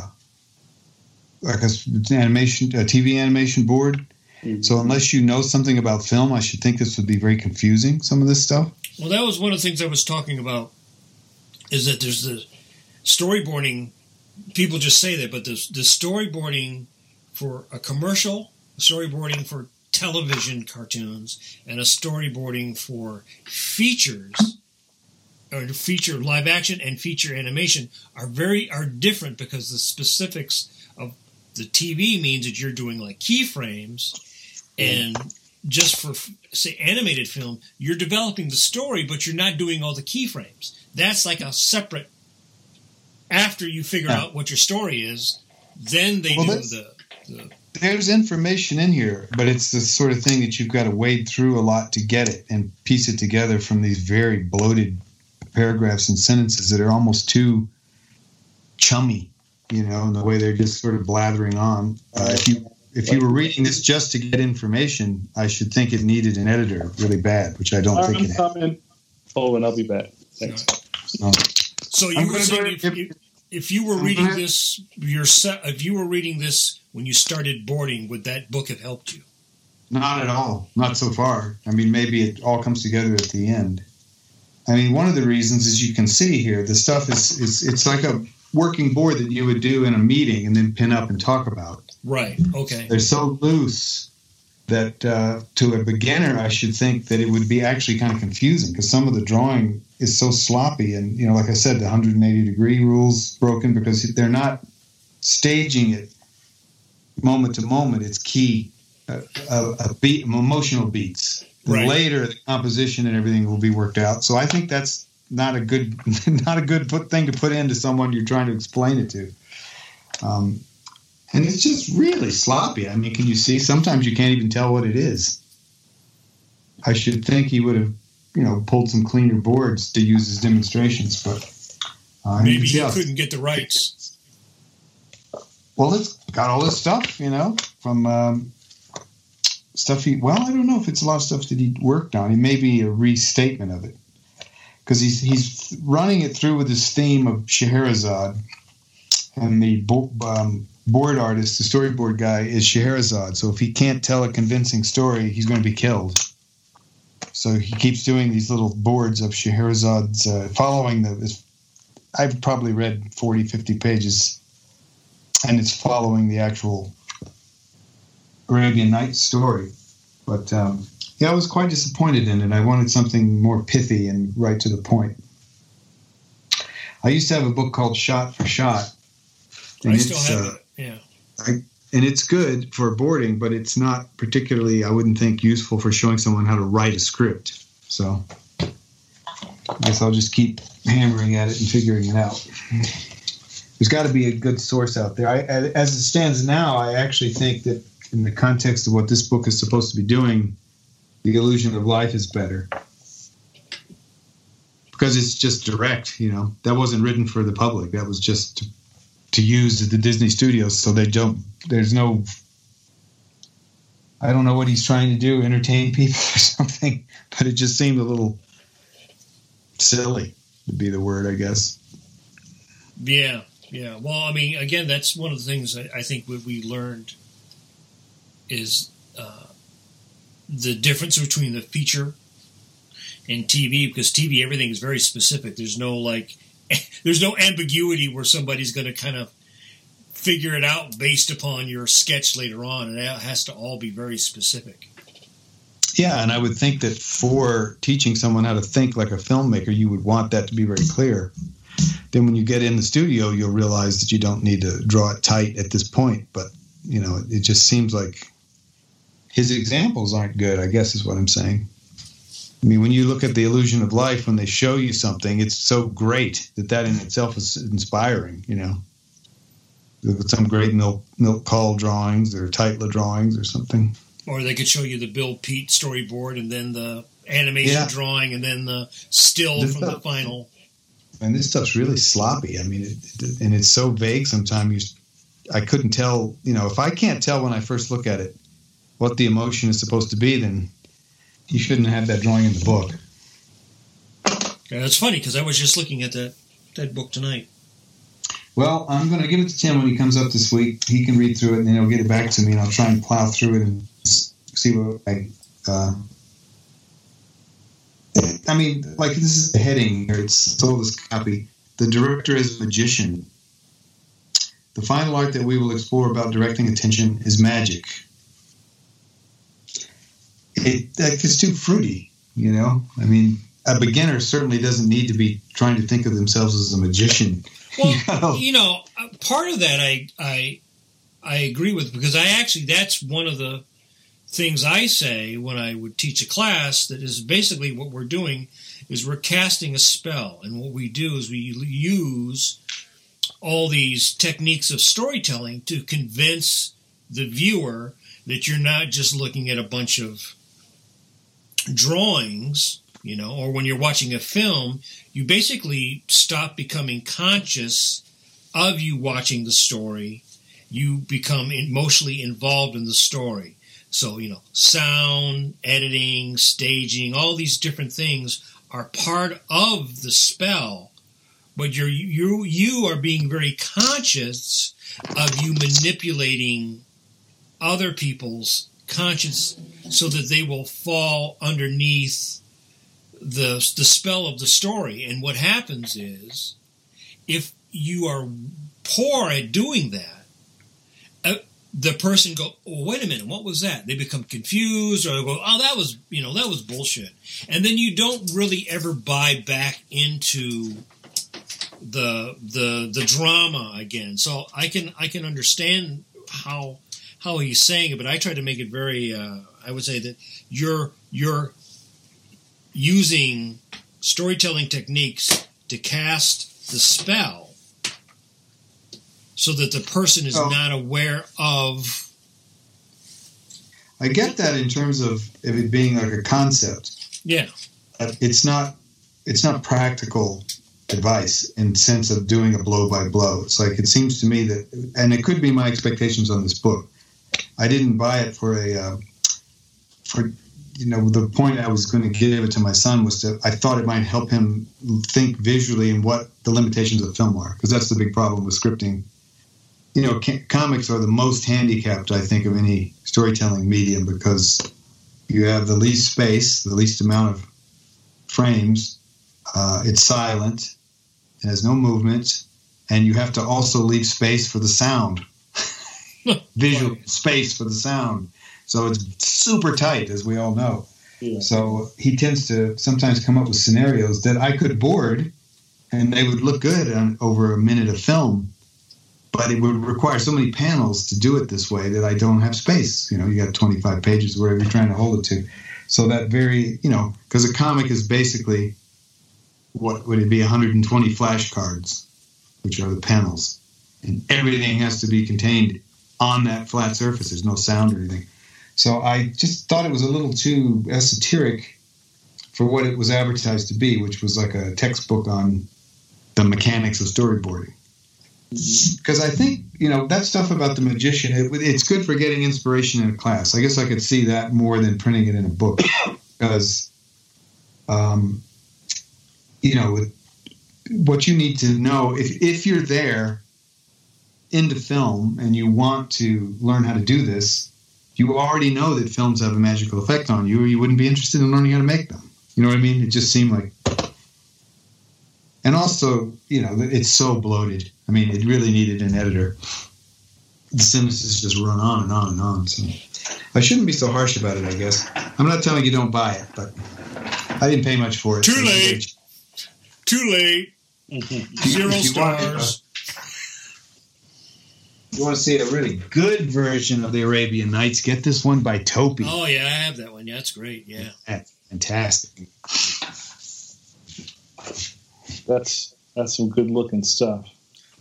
animation, a TV animation board. Mm-hmm. So unless you know something about film, I should think this would be very confusing, some of this stuff. Well, that was one of the things I was talking about, is that there's the storyboarding. People just say that, but the storyboarding for a commercial, storyboarding for television cartoons, and a storyboarding for features, or feature live action and feature animation, are different because the specifics of the TV means that you're doing like keyframes, and just for say animated film, you're developing the story, but you're not doing all the keyframes. That's like a separate. After you figure out what your story is, then they do the. There's information in here, but it's the sort of thing that you've got to wade through a lot to get it and piece it together from these very bloated paragraphs and sentences that are almost too chummy. You know, in the way they're just sort of blathering on. If you were reading this just to get information, I should think it needed an editor really bad, which I don't think it had. Oh, and I'll be back. Thanks. No. So you were saying if you were reading this yourself, if you were reading this when you started boarding, would that book have helped you? Not at all. Not so far. I mean, maybe it all comes together at the end. I mean, one of the reasons is you can see here the stuff is it's like a working board that you would do in a meeting and then pin up and talk about. Right, okay. They're so loose that to a beginner, I should think that it would be actually kind of confusing because some of the drawing is so sloppy. And, you know, like I said, the 180-degree rule's broken because they're not staging it moment to moment. It's key, emotional beats. Right. Later, the composition and everything will be worked out. So I think that's not a good thing to put into someone you're trying to explain it to. And it's just really sloppy. I mean, can you see? Sometimes you can't even tell what it is. I should think he would have, you know, pulled some cleaner boards to use as demonstrations, but maybe he couldn't get the rights. Well, it's got all this stuff, you know, from stuff he. Well, I don't know if it's a lot of stuff that he worked on. It may be a restatement of it. Because he's running it through with this theme of Scheherazade, and the board artist, the storyboard guy, is Scheherazade. So if he can't tell a convincing story, he's going to be killed. So he keeps doing these little boards of Scheherazade's following the. I've probably read 40, 50 pages, and it's following the actual Arabian Nights story, but. Yeah, I was quite disappointed in it. I wanted something more pithy and right to the point. I used to have a book called Shot for Shot. I still have it, yeah. I And it's good for boarding, but it's not particularly, I wouldn't think, useful for showing someone how to write a script. So I guess I'll just keep hammering at it and figuring it out. There's got to be a good source out there. As it stands now, I actually think that in the context of what this book is supposed to be doing, The Illusion of Life is better. Because it's just direct, you know. That wasn't written for the public. That was just to use at the Disney studios, so they don't, there's no, I don't know what he's trying to do, entertain people or something, but it just seemed a little silly would be the word, I guess. Yeah, yeah. Well, I mean, again, that's one of the things I think what we learned is the difference between the feature and TV, because TV, everything is very specific. There's no, like, there's no ambiguity where somebody's going to kind of figure it out based upon your sketch later on. And it has to all be very specific. Yeah, and I would think that for teaching someone how to think like a filmmaker, you would want that to be very clear. Then when you get in the studio, you'll realize that you don't need to draw it tight at this point. But, you know, it just seems like his examples aren't good, I guess is what I'm saying. I mean, when you look at The Illusion of Life, when they show you something, it's so great that that in itself is inspiring, you know. Some great Milt Kahl drawings or Teitla drawings or something. Or they could show you the Bill Peet storyboard and then the animation drawing and then the still from the final. And this stuff's really sloppy. I mean, and it's so vague sometimes. I couldn't tell, you know, if I can't tell when I first look at it what the emotion is supposed to be, then you shouldn't have that drawing in the book. Yeah, that's funny because I was just looking at that book tonight. Well, I'm going to give it to Tim when he comes up this week. He can read through it and then he'll get it back to me, and I'll try and plow through it and see what I mean, like, this is the heading here. It's the oldest copy. The director is a magician. The final art that we will explore about directing attention is magic. It's too fruity, you know? I mean, a beginner certainly doesn't need to be trying to think of themselves as a magician. Well, you know, part of that I agree with, because I actually, that's one of the things I say when I would teach a class, that is basically what we're doing is we're casting a spell. And what we do is we use all these techniques of storytelling to convince the viewer that you're not just looking at a bunch of drawings, you know, or when you're watching a film, you basically stop becoming conscious of you watching the story. You become emotionally involved in the story. So, you know, sound, editing, staging, all these different things are part of the spell, but you are being very conscious of you manipulating other people's conscience so that they will fall underneath the spell of the story. And what happens is, if you are poor at doing that, the person go, oh, wait a minute, what was that? They become confused, or they go, oh, that was, you know, that was bullshit. And then you don't really ever buy back into the drama again. So I can understand how he's saying it, but I try to make it very. I would say that you're using storytelling techniques to cast the spell, so that the person is not aware of. I get that in terms of it being like a concept. Yeah. It's not practical advice in the sense of doing a blow by blow. It's like, it seems to me that, and it could be my expectations on this book. I didn't buy it for you know, the point I was going to give it to my son was that I thought it might help him think visually and what the limitations of the film are, because that's the big problem with scripting. You know, comics are the most handicapped, I think, of any storytelling medium, because you have the least space, the least amount of frames, it's silent, it has no movement, and you have to also leave space for the sound, visual space for the sound. So it's super tight, as we all know. Yeah. So he tends to sometimes come up with scenarios that I could board, and they would look good over a minute of film. But it would require so many panels to do it this way that I don't have space. You know, you got 25 pages, whatever you're trying to hold it to. So that very, you know, because a comic is basically, what would it be, 120 flashcards, which are the panels. And everything has to be contained on that flat surface. There's no sound or anything. So I just thought it was a little too esoteric for what it was advertised to be, which was like a textbook on the mechanics of storyboarding. Because I think, you know, that stuff about the magician, it's good for getting inspiration in a class. I guess I could see that more than printing it in a book. Because, you know, what you need to know, if you're there into film and you want to learn how to do this, you already know that films have a magical effect on you, or you wouldn't be interested in learning how to make them. You know what I mean? It just seemed like... And also, you know, it's so bloated. I mean, it really needed an editor. The sentences just run on and on and on. So I shouldn't be so harsh about it, I guess. I'm not telling you don't buy it, but I didn't pay much for it. Too late. Too late. Mm-hmm. Zero stars. You want to see a really good version of the Arabian Nights? Get this one by Topi. Oh, yeah, I have that one. Yeah, that's great. Yeah. That's fantastic. That's some good-looking stuff.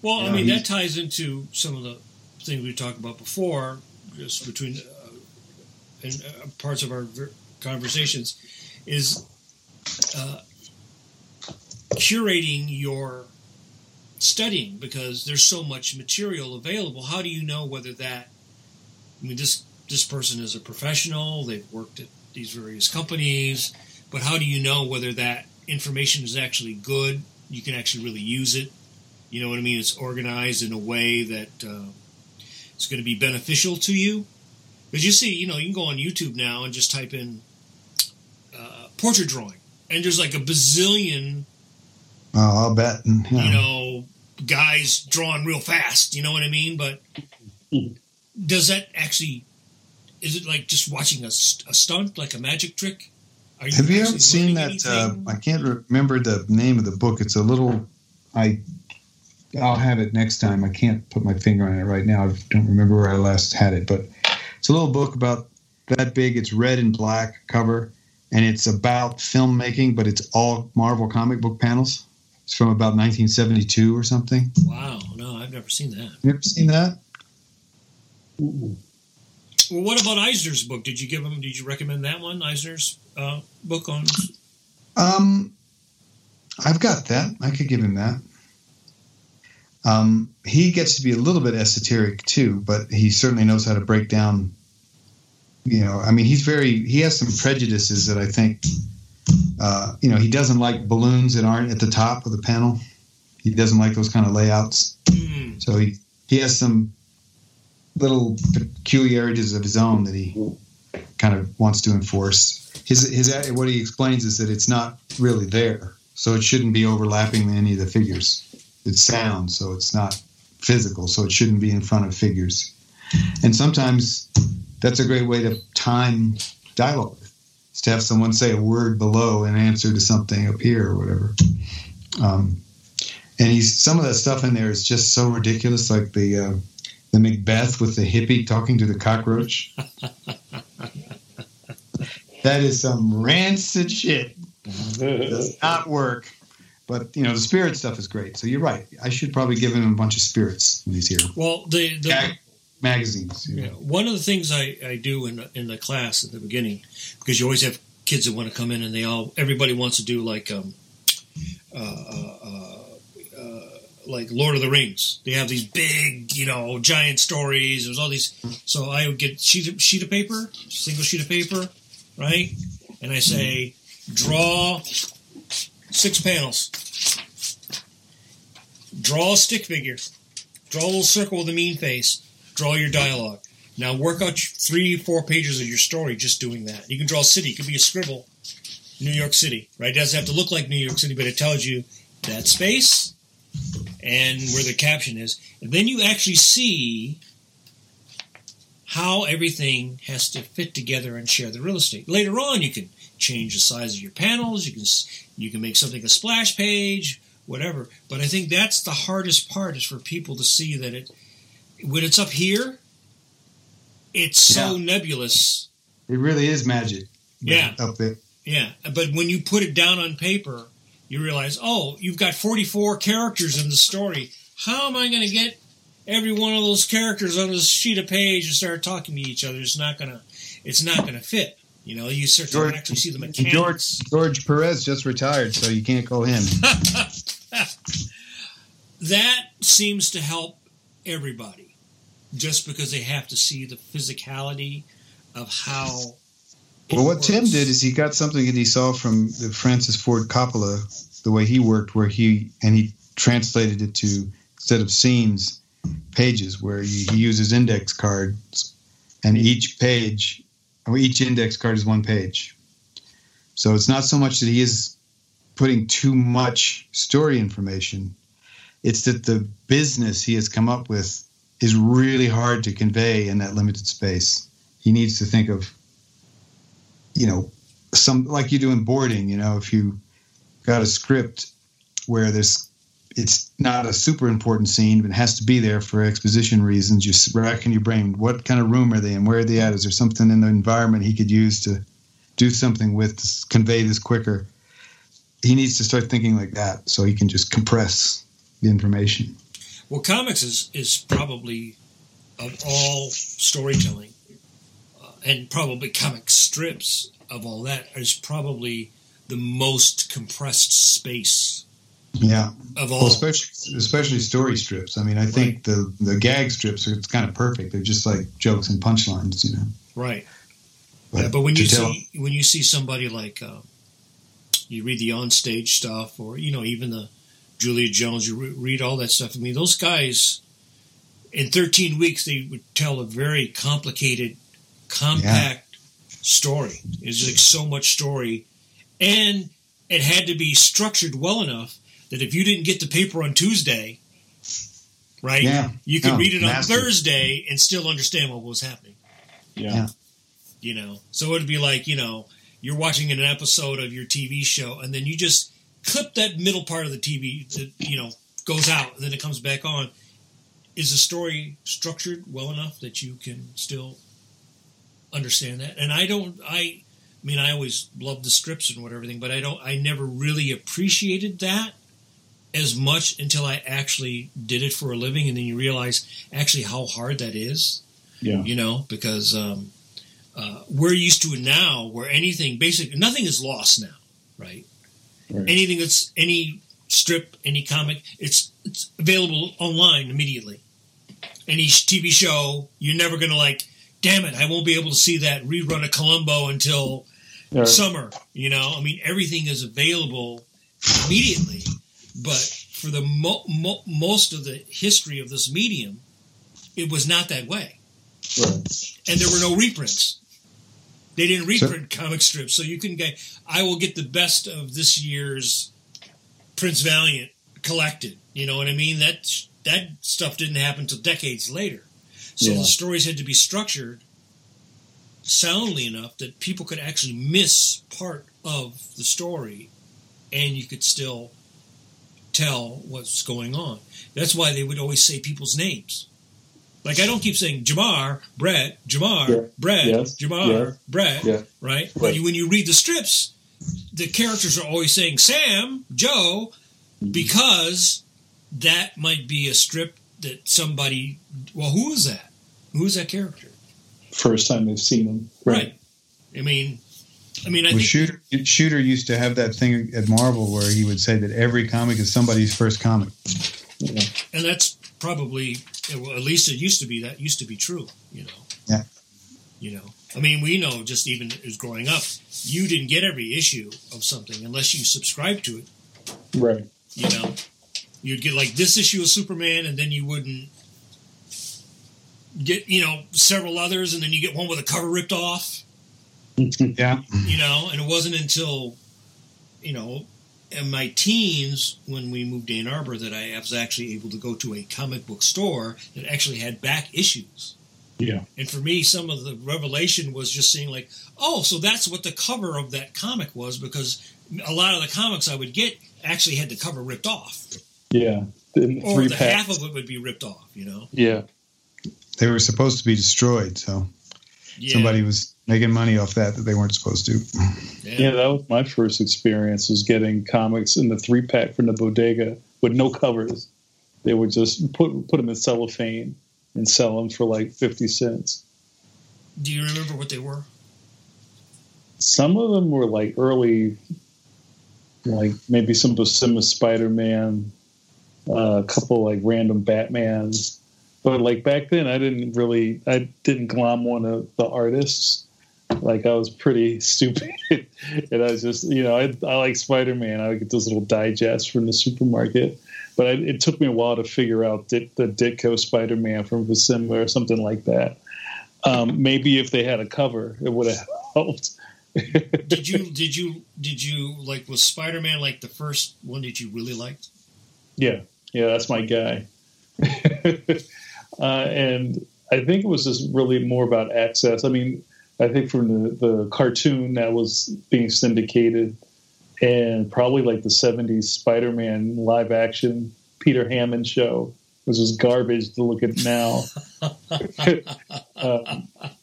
Well, I mean, that ties into some of the things we talked about before, just between parts of our conversations, is curating your studying, because there's so much material available. How do you know whether that... I mean, this person is a professional, they've worked at these various companies, but how do you know whether that information is actually good, you can actually really use it? You know what I mean? It's organized in a way that it's going to be beneficial to you. Because you see, you know, you can go on YouTube now and just type in portrait drawing. And there's like a bazillion, I'll bet, yeah, you know, guys drawing real fast. You know what I mean? But does that actually, is it like just watching a stunt, like a magic trick? Have you ever seen that? I can't remember the name of the book. It's a little... I'll have it next time. I can't put my finger on it right now. I don't remember where I last had it, but it's a little book about that big. It's red and black cover, and it's about filmmaking, but it's all Marvel comic book panels. It's from about 1972 or something. Wow. No, I've never seen that. You ever seen that? Ooh. Well, what about Eisner's book? Did you recommend that one? Eisner's book on... I've got that. I could give him that. He gets to be a little bit esoteric too, but he certainly knows how to break down, you know, I mean, he has some prejudices that I think, you know, he doesn't like balloons that aren't at the top of the panel. He doesn't like those kind of layouts. Mm. So he has some little peculiarities of his own that he kind of wants to enforce. His what he explains is that it's not really there. So it shouldn't be overlapping any of the figures. It's sound, so it's not physical, so it shouldn't be in front of figures. And sometimes that's a great way to time dialogue, is to have someone say a word below in answer to something up here or whatever. And some of that stuff in there is just so ridiculous, like the Macbeth with the hippie talking to the cockroach. That is some rancid shit. It does not work. But, you know, the spirit stuff is great. So you're right. I should probably give him a bunch of spirits when he's here. Well, the magazines. You know. Yeah, one of the things I do in the class at the beginning, because you always have kids that want to come in, and everybody wants to do like Lord of the Rings. They have these big, you know, giant stories. There's all these. So I would get single sheet of paper, right? And I say, draw 6 panels. Draw a stick figure. Draw a little circle with a mean face. Draw your dialogue. Now work out 3-4 pages of your story just doing that. You can draw a city. It could be a scribble. New York City, right? It doesn't have to look like New York City, but it tells you that space and where the caption is. And then you actually see how everything has to fit together and share the real estate. Later on, you can change the size of your panels. You can make something a splash page, whatever. But I think that's the hardest part, is for people to see that it, when it's up here, it's so nebulous. It really is magic. Yeah. Up there. Yeah. But when you put it down on paper, you realize, oh, you've got 44 characters in the story. How am I going to get every one of those characters on this sheet of page and start talking to each other? It's not gonna fit. You know, you start to actually see the mechanics. George Perez just retired, so you can't call him. That seems to help everybody, just because they have to see the physicality of how. Well, what works. Tim did is he got something that he saw from the Francis Ford Coppola, the way he worked, where he translated it to, instead of scenes, pages, where he uses index cards, and each index card is one page. So it's not so much that he is putting too much story information. It's that the business he has come up with is really hard to convey in that limited space. He needs to think of, you know, some, like you do in boarding, you know, if you got a script where it's not a super important scene, but it has to be there for exposition reasons. You're racking your brain. What kind of room are they in? Where are they at? Is there something in the environment he could use to do something with to convey this quicker? He needs to start thinking like that so he can just compress the information. Well, comics is probably, of all storytelling, and probably comic strips of all that, is probably the most compressed space. Yeah, of all, well, especially story strips. I mean, I think the gag strips are, it's kind of perfect. They're just like jokes and punchlines, you know. Right. But when you see somebody like, you read the onstage stuff, or you know, even the Julia Jones, you read all that stuff. I mean, those guys in 13 weeks they would tell a very complicated, compact story. It's like so much story, and it had to be structured well enough that if you didn't get the paper on Tuesday, right, you could read it on Thursday and still understand what was happening. Yeah. You know, so it would be like, you know, you're watching an episode of your TV show and then you just clip that middle part of the TV that, you know, goes out and then it comes back on. Is the story structured well enough that you can still understand that? And I mean, I always loved the scripts and whatever, but I never really appreciated that as much until I actually did it for a living, and then you realize actually how hard that is. Yeah, you know, because we're used to it now, where nothing is lost now, right? Anything that's any strip, any comic, it's available online immediately. Any TV show, you're never going to like, damn it, I won't be able to see that rerun of Columbo until summer. You know, I mean, everything is available immediately. But for the most of the history of this medium, it was not that way. Right. And there were no reprints. They didn't reprint comic strips. So you couldn't get, I will get the best of this year's Prince Valiant collected. You know what I mean? That stuff didn't happen until decades later. So the stories had to be structured soundly enough that people could actually miss part of the story and you could still tell what's going on. That's why they would always say people's names. Like, I don't keep saying Jamar, Brett, right? But when you read the strips, the characters are always saying Sam, Joe, because that might be a strip that somebody, well, who is that? Who is that character? First time they've seen him. Right. I think Shooter used to have that thing at Marvel where he would say that every comic is somebody's first comic. Yeah. And that's probably, well, at least it used to be, that used to be true, you know. Yeah. You know, I mean, we know just even as growing up, you didn't get every issue of something unless you subscribed to it. Right. You know, you'd get like this issue of Superman, and then you wouldn't get, you know, several others, and then you get one with a cover ripped off. Yeah. You know, and it wasn't until, you know, in my teens when we moved to Ann Arbor that I was actually able to go to a comic book store that actually had back issues. Yeah. And for me, some of the revelation was just seeing like, oh, so that's what the cover of that comic was, because a lot of the comics I would get actually had the cover ripped off. Yeah. Or the half of it would be ripped off, you know? Yeah. They were supposed to be destroyed, so somebody was making money off that they weren't supposed to. Yeah, that was my first experience, was getting comics in the 3-pack from the bodega with no covers. They would just put them in cellophane and sell them for like 50 cents. Do you remember what they were? Some of them were like early, like maybe some Buscema Spider-Man, a couple like random Batmans. But like back then, I didn't glom one of the artists. Like I was pretty stupid, and I was just, you know, I like Spider-Man. I would get those little digests from the supermarket. But it took me a while to figure out the Ditko Spider-Man from Buscema or something like that. Maybe if they had a cover, it would have helped. Did you like, was Spider-Man like the first one that you really liked? Yeah, that's my guy. And I think it was just really more about access. I mean, I think from the cartoon that was being syndicated, and probably like the 70s Spider-Man live action Peter Hammond show, which is garbage to look at now.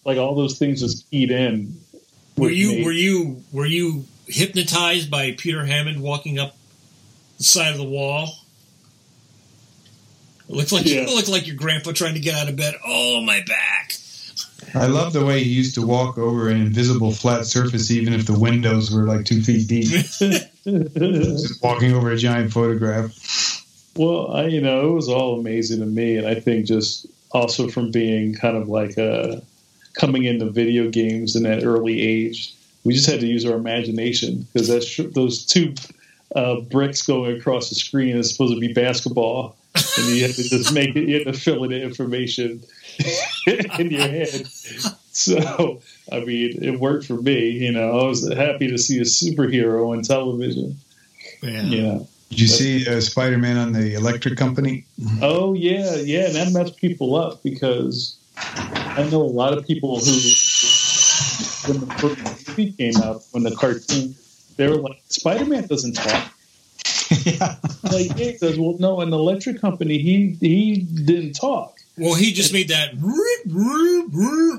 Like all those things just eat in. Were you hypnotized by Peter Hammond walking up the side of the wall? It looks like you look like your grandpa trying to get out of bed. Oh, my back. I love the way he used to walk over an invisible flat surface, even if the windows were like 2 feet deep. Just walking over a giant photograph. Well, it was all amazing to me. And I think just also from being kind of like coming into video games in that early age, we just had to use our imagination, because those two bricks going across the screen is supposed to be basketball. And you have to just make it, you have to fill in the information in your head. So, I mean, it worked for me. You know, I was happy to see a superhero on television. Yeah. You know, did you see Spider-Man on the Electric Company? Oh, yeah. And that messed people up, because I know a lot of people who, when the first movie came out, when the cartoon, they were like, Spider-Man doesn't talk. Yeah. Like he says, well, no, in the Electric Company, he didn't talk. Well, he just made that,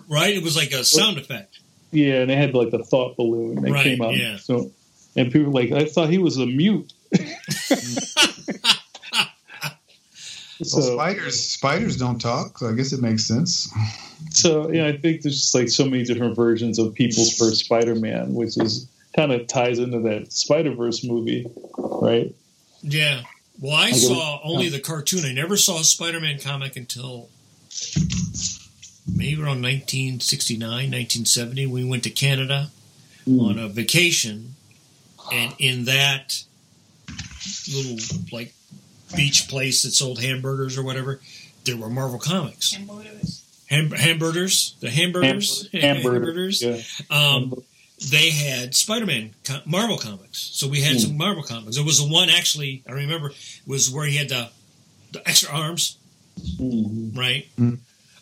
right? It was like a sound effect. Yeah, and they had like the thought balloon. They came out. Yeah. So, and people were like, I thought he was a mute. Spiders don't talk, so I guess it makes sense. So, yeah, I think there's just like so many different versions of people's first Spider-Man, which is kind of ties into that Spider-Verse movie, right? Yeah. Well, I saw only the cartoon. I never saw a Spider-Man comic until maybe around 1969, 1970. We went to Canada on a vacation, and in that little, like, beach place that sold hamburgers or whatever, there were Marvel comics. Hamburgers. Yeah. They had Spider-Man Marvel comics, so we had some Marvel comics. There was the one, actually, I remember, was where he had the extra arms, right? And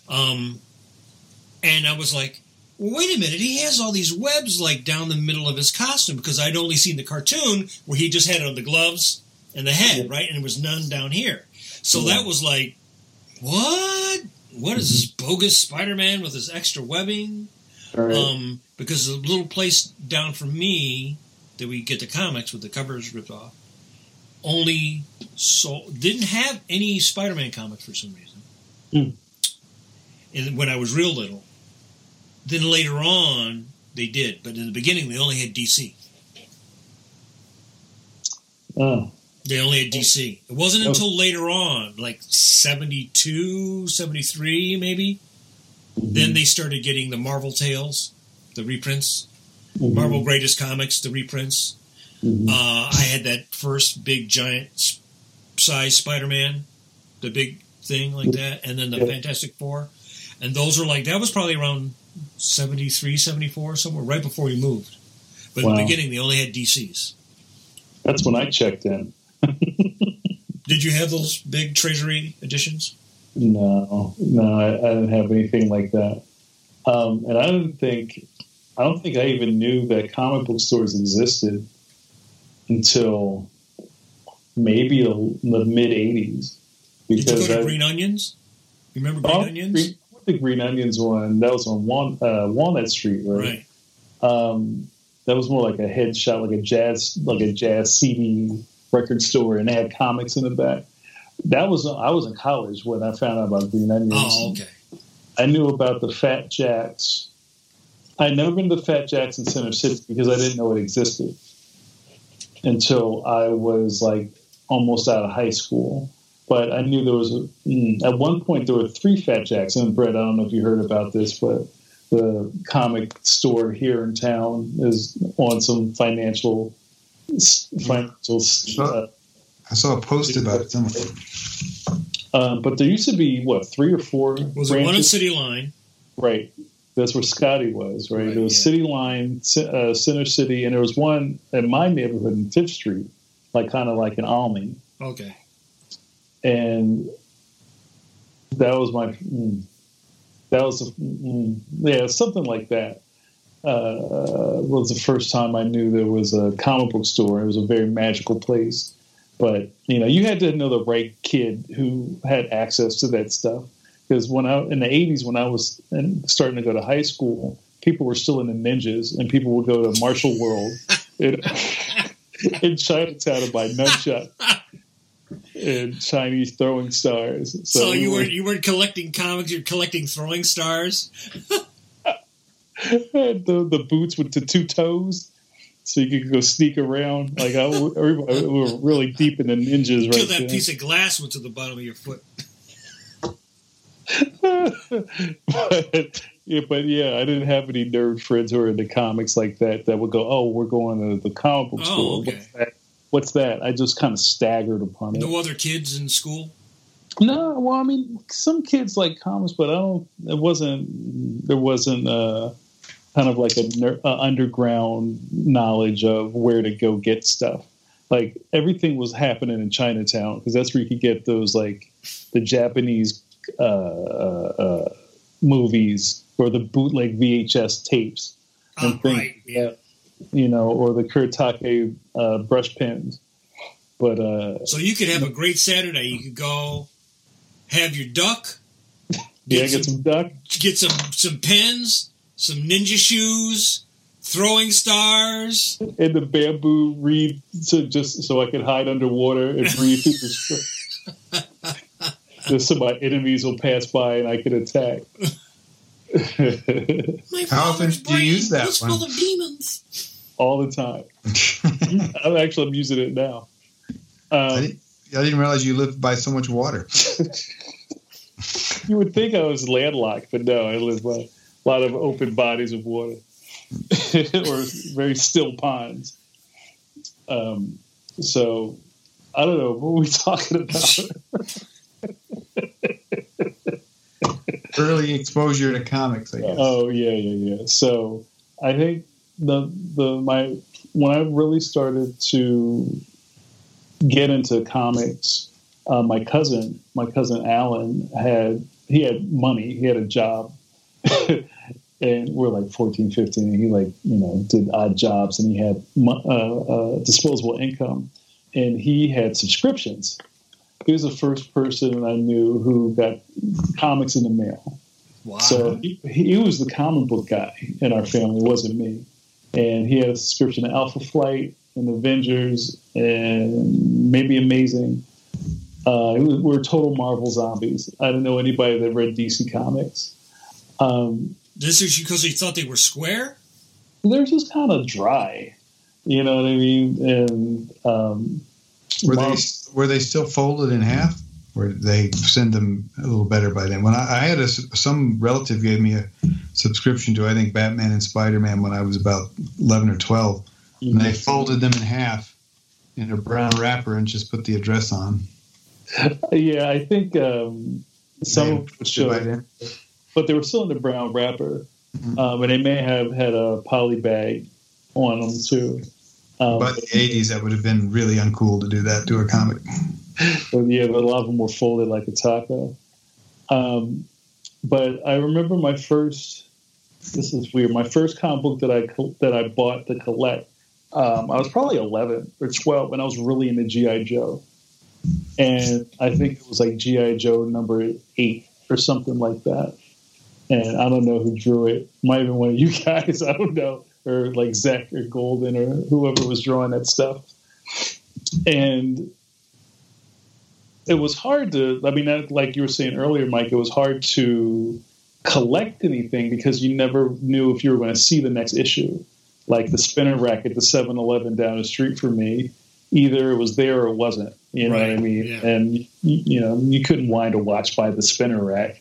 I was like, well, wait a minute, he has all these webs like down the middle of his costume, because I'd only seen the cartoon where he just had it on the gloves and the head, right? And there was none down here. So that was like, what? What is this bogus Spider-Man with his extra webbing? Right. Because the little place down from me that we get the comics with the covers ripped off didn't have any Spider-Man comics for some reason. And when I was real little, then later on they did, but in the beginning they only had DC. They only had DC. It wasn't until later on, like 72, 73 maybe. Then they started getting the Marvel Tales, the reprints, Marvel Greatest Comics, the reprints. I had that first big giant size Spider-Man, the big thing like that, and then the Fantastic Four. And those were like, that was probably around 73, 74, somewhere, right before we moved. But in the beginning, they only had DCs. That's when I checked in. Did you have those big treasury editions? No, I didn't have anything like that. And I don't think I even knew that comic book stores existed until maybe the mid-'80s. Did you go to Green Onions? Remember Green Onions? The Green Onions one, that was on Walnut Street, right? That was more like a headshot, like a jazz CD record store, and they had comics in the back. I was in college when I found out about Green Onions. Oh, okay. I knew about the Fat Jacks. I'd never been to the Fat Jacks in Center City because I didn't know it existed until I was like almost out of high school. But I knew there was at one point there were 3 Fat Jacks. And Brett, I don't know if you heard about this, but the comic store here in town is on some financial. I saw a post about it. But there used to be 3 or 4? Was it one in City Line? Right, that's where Scotty was. Right, there was City Line, Center City, and there was one in my neighborhood in 5th Street, kind of like an Almy. Okay. And that was something like that. Was the first time I knew there was a comic book store. It was a very magical place. But, you had to know the right kid who had access to that stuff. Because in the 80s, when I was starting to go to high school, people were still into ninjas, and people would go to Martial World in Chinatown to buy nunchucks. And Chinese throwing stars. So you weren't collecting comics; you're collecting throwing stars. the boots with the 2 toes, so you could go sneak around. We were really deep in the ninjas. Until that piece of glass went to the bottom of your foot. But I didn't have any nerd friends who were into comics like that would go, "Oh, we're going to the comic book store." Okay. What's that? I just kind of staggered upon it. No other kids in school? No. Well, I mean, some kids like comics, but there wasn't kind of like a underground knowledge of where to go get stuff. Like everything was happening in Chinatown because that's where you could get those the Japanese movies or the bootleg VHS tapes and things. Right. Yeah. Or the Kurotake brush pens. But so you could have a great Saturday. You could go have your duck. Get some duck. Get some pens, some ninja shoes, throwing stars, and the bamboo reed, so I could hide underwater and breathe through the just so my enemies will pass by and I could attack. How often do you use that one? Full of demons. All the time. I'm using it now. I didn't realize you lived by so much water. You would think I was landlocked, but no, I live by a lot of open bodies of water or very still ponds. So I don't know what were we talking about. Early exposure to comics, I guess. Oh yeah. So I think when I really started to get into comics, my cousin Alan had money, he had a job, and we're 14, 15, and he did odd jobs, and he had disposable income, and he had subscriptions. He was the first person I knew who got comics in the mail. Wow. So he was the comic book guy in our family. It wasn't me. And he had a subscription to Alpha Flight and Avengers and maybe Amazing. We're total Marvel zombies. I didn't know anybody that read DC Comics. This is because he thought they were square? They're just kind of dry. You know what I mean? And Were they still folded in half? Or did they send them a little better by then? When I had some relative gave me a subscription to, I think, Batman and Spider-Man when I was about 11 or 12. Mm-hmm. And they folded them in half in a brown wrapper and just put the address on. Yeah, I think some showed, but they were still in the brown wrapper. Mm-hmm. And they may have had a poly bag on them, too. But in the 80s, that would have been really uncool to do that to a comic. But a lot of them were folded like a taco. But I remember my first comic book that I bought to collect. I was probably 11 or 12 when I was really into G.I. Joe. And I think it was like G.I. Joe number 8 or something like that. And I don't know who drew it. Might have been one of you guys. I don't know. Or like Zach or Golden or whoever was drawing that stuff. And it was hard to, I mean, like you were saying earlier, Mike, it was hard to collect anything because you never knew if you were going to see the next issue. Like the spinner rack at the 7-Eleven down the street for me, either it was there or it wasn't. You know what I mean? Yeah. And, you know, you couldn't wind a watch by the spinner rack.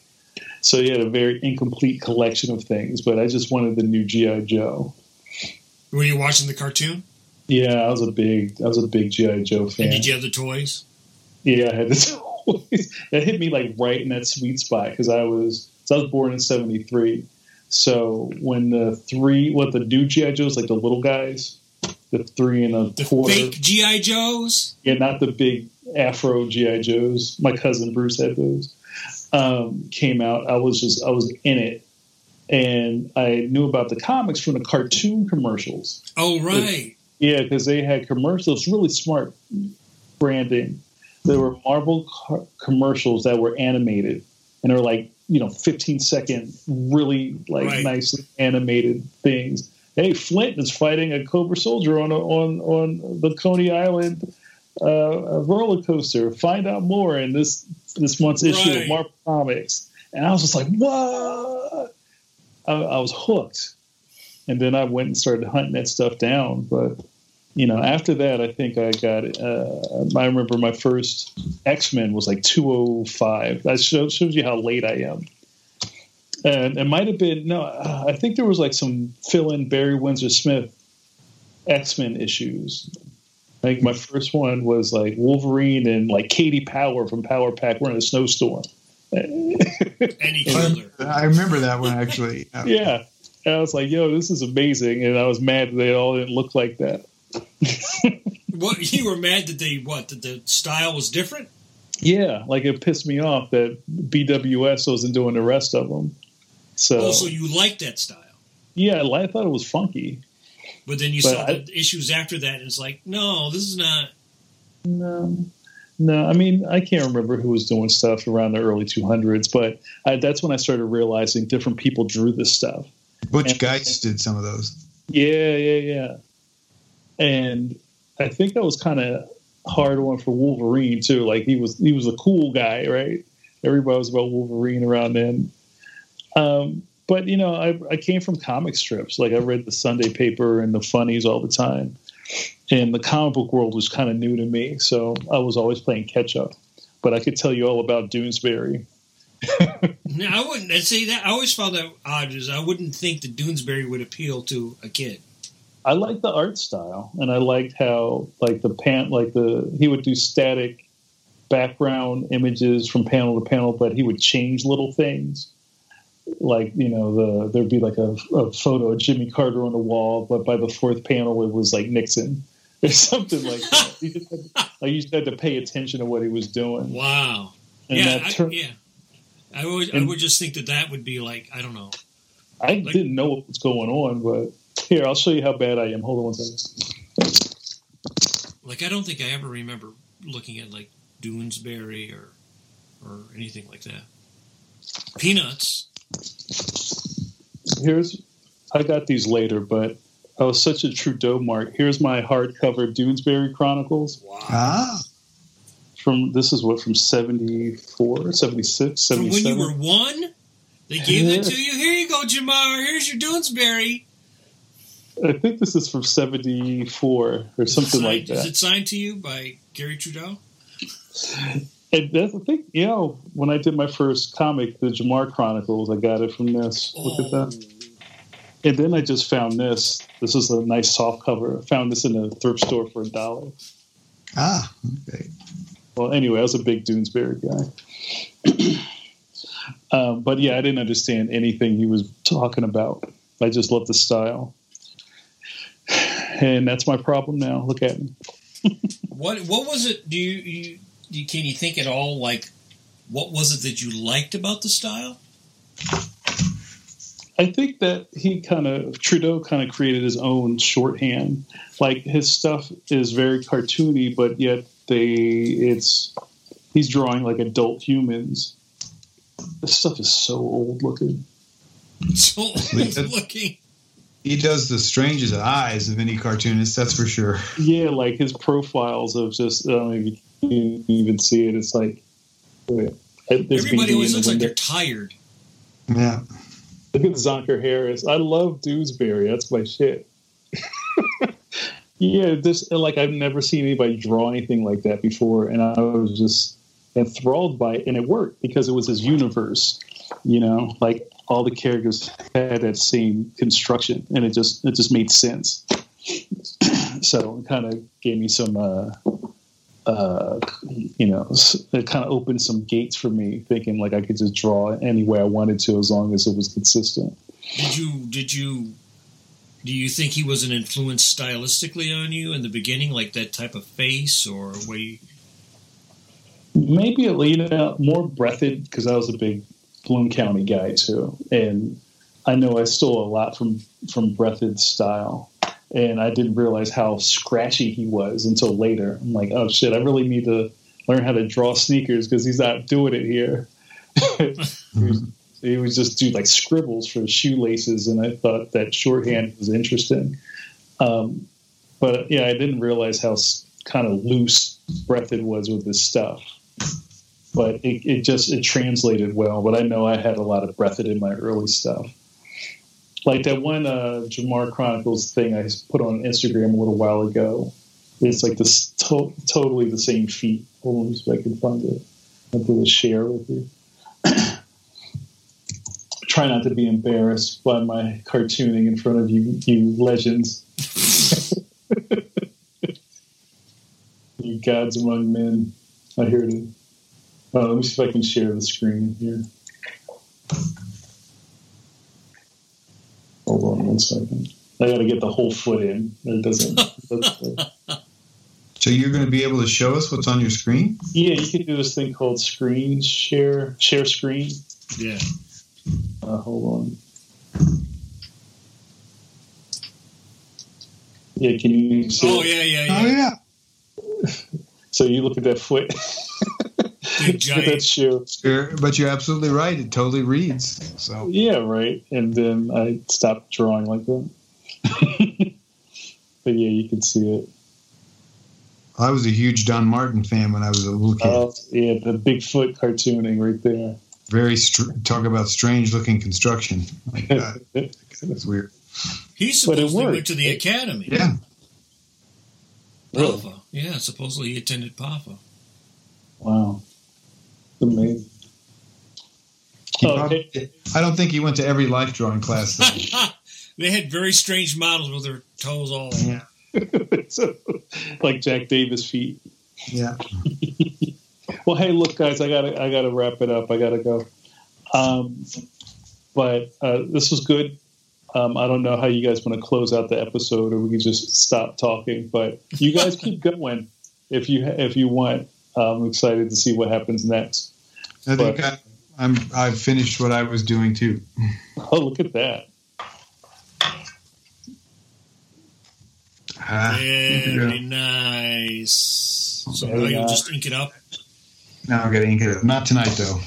So you had a very incomplete collection of things, but I just wanted the new G.I. Joe. Were you watching the cartoon? Yeah, I was a big G.I. Joe fan. And did you have the toys? Yeah, I had the toys. That hit me like right in that sweet spot because I was born in 1973. So when the new G.I. Joes, like the little guys, the 3 and a quarter. The fake G.I. Joes? Yeah, not the big Afro G.I. Joes. My cousin Bruce had those. Came out, I was in it, and I knew about the comics from the cartoon commercials. Oh, right. Yeah, because they had commercials, really smart branding. There were Marvel commercials that were animated, and they were like, you know, 15-second, really like nicely animated things. Hey, Flint is fighting a Cobra soldier on the Coney Island a roller coaster. Find out more in this month's issue of Marvel Comics. And I was just like, what? I was hooked. And then I went and started hunting that stuff down. But, you know, after that, I think I got it. I remember my first X-Men was like 205. That shows you how late I am. And it might have been, I think there was like some fill-in Barry Windsor Smith X-Men issues. I think my first one was like Wolverine and like Katie Power from Power Pack were in a snowstorm. Any killer. I remember that one actually. Yeah. And I was like, yo, this is amazing. And I was mad that they all didn't look like that. What? You were mad that that the style was different? Yeah. Like it pissed me off that BWS wasn't doing the rest of them. So you liked that style. Yeah. I thought it was funky. But then you saw the issues after that, and it's like, no, this is not. No. I mean, I can't remember who was doing stuff around the early 200s, but that's when I started realizing different people drew this stuff. Butch Geist did some of those. Yeah. And I think that was kind of hard one for Wolverine too. Like he was a cool guy, right? Everybody was about Wolverine around then. But, you know, I came from comic strips. Like, I read the Sunday paper and the funnies all the time. And the comic book world was kind of new to me, so I was always playing catch-up. But I could tell you all about Doonesbury. No, I wouldn't. See, that I always found that odd. Is I wouldn't think that Doonesbury would appeal to a kid. I liked the art style, and I liked how, like, he would do static background images from panel to panel, but he would change little things. Like, you know, there'd be like a photo of Jimmy Carter on the wall, but by the fourth panel, it was like Nixon or something like that. You just had to pay attention to what he was doing. Wow. And yeah, I would just think that would be like, I don't know. I didn't know what was going on, but here, I'll show you how bad I am. Hold on one second. Like, I don't think I ever remember looking at like Doonesbury or anything like that. Peanuts. I got these later, but I was such a Trudeau mark. Here's my hardcover Doonesbury Chronicles. Wow. Ah. This is from 74, 76, 77. From when you were one? They gave that to you? Here you go, Jamar. Here's your Doonesbury. I think this is from 74 or something like that. Is it signed to you by Gary Trudeau? I think, you know, when I did my first comic, the Jamar Chronicles, I got it from this. Look at that. And then I just found this. This is a nice soft cover. I found this in a thrift store for $1. Ah, okay. Well, anyway, I was a big Doonesbury guy. But yeah, I didn't understand anything he was talking about. I just loved the style. And that's my problem now. Look at me. What was it? Can you think at all, like, what was it that you liked about the style? I think that he Trudeau created his own shorthand. Like, his stuff is very cartoony, but yet he's drawing like adult humans. This stuff is so old looking. So old looking. He does the strangest eyes of any cartoonist, that's for sure. Yeah, like his profiles of just, I don't know if you can even see it. It's like, everybody always looks like they're tired. Yeah. Look at Zonker Harris. I love Dewsbury. That's my shit. Yeah, this, like, I've never seen anybody draw anything like that before, and I was just enthralled by it, and it worked because it was his universe. You know, like, all the characters had that same construction, and it just made sense. So it kind of gave me some, it kind of opened some gates for me, thinking like I could just draw any way I wanted to as long as it was consistent. Do you think he was an influence stylistically on you in the beginning, like that type of face, or were you? Maybe more breathed, because I was a big Bloom County guy too, and I know I stole a lot from Breathed's style, and I didn't realize how scratchy he was until later. I'm like, oh shit, I really need to learn how to draw sneakers because he's not doing it here. He was just doing like scribbles for shoelaces, and I thought that shorthand was interesting. But yeah, I didn't realize how kind of loose Breathed was with his stuff. But it translated well. But I know I had a lot of Breathed in my early stuff. Like that one Jamar Chronicles thing I put on Instagram a little while ago. It's like this totally the same feat. Hold on, just so I can find it. I'll do a share with you. Try not to be embarrassed by my cartooning in front of you legends. You gods among men. I hear it. Let me see if I can share the screen here. Hold on one second. I got to get the whole foot in. It doesn't. So you're going to be able to show us what's on your screen? Yeah, you can do this thing called screen share screen. Yeah. Hold on. Yeah, can you see? Oh yeah. Oh yeah. So you look at that foot. That's true. Sure, but you're absolutely right. It totally reads. So yeah, right. And then I stopped drawing like that. But yeah, you can see it. I was a huge Don Martin fan when I was a little kid. Oh yeah, the Bigfoot cartooning right there. Very talk about strange-looking construction. Like that. That's weird. He's supposedly went to the academy. Yeah. Really? Papa. Yeah, supposedly he attended Papa. Wow. Amazing. I don't think he went to every life drawing class. They had very strange models with their toes all in. Yeah. So, like Jack Davis feet. Yeah. Well, hey, look, guys, I gotta wrap it up. I gotta go. But this was good. I don't know how you guys want to close out the episode, or we can just stop talking. But you guys keep going if you want. I'm excited to see what happens next. I think I've finished what I was doing too. Oh, look at that! Very nice. So now you'll just ink it up. No, I'm gonna ink it up. Not tonight though.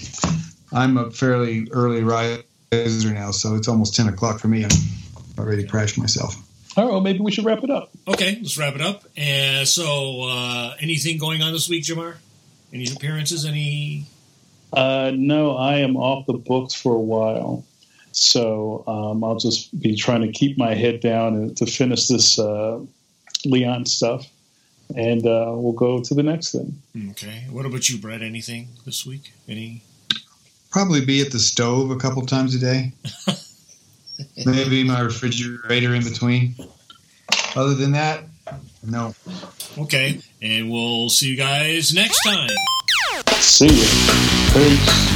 I'm a fairly early riser now, so it's almost 10:00 for me. I'm already crashed myself. All right, well, maybe we should wrap it up. Okay, let's wrap it up. And so, anything going on this week, Jamar? Any appearances? Any? No, I am off the books for a while. So I'll just be trying to keep my head down and to finish this Leon stuff. And we'll go to the next thing. Okay. What about you, Brett? Anything this week? Any? Probably be at the stove a couple times a day. Maybe my refrigerator in between. Other than that, no. Okay, and we'll see you guys next time. See you. Peace.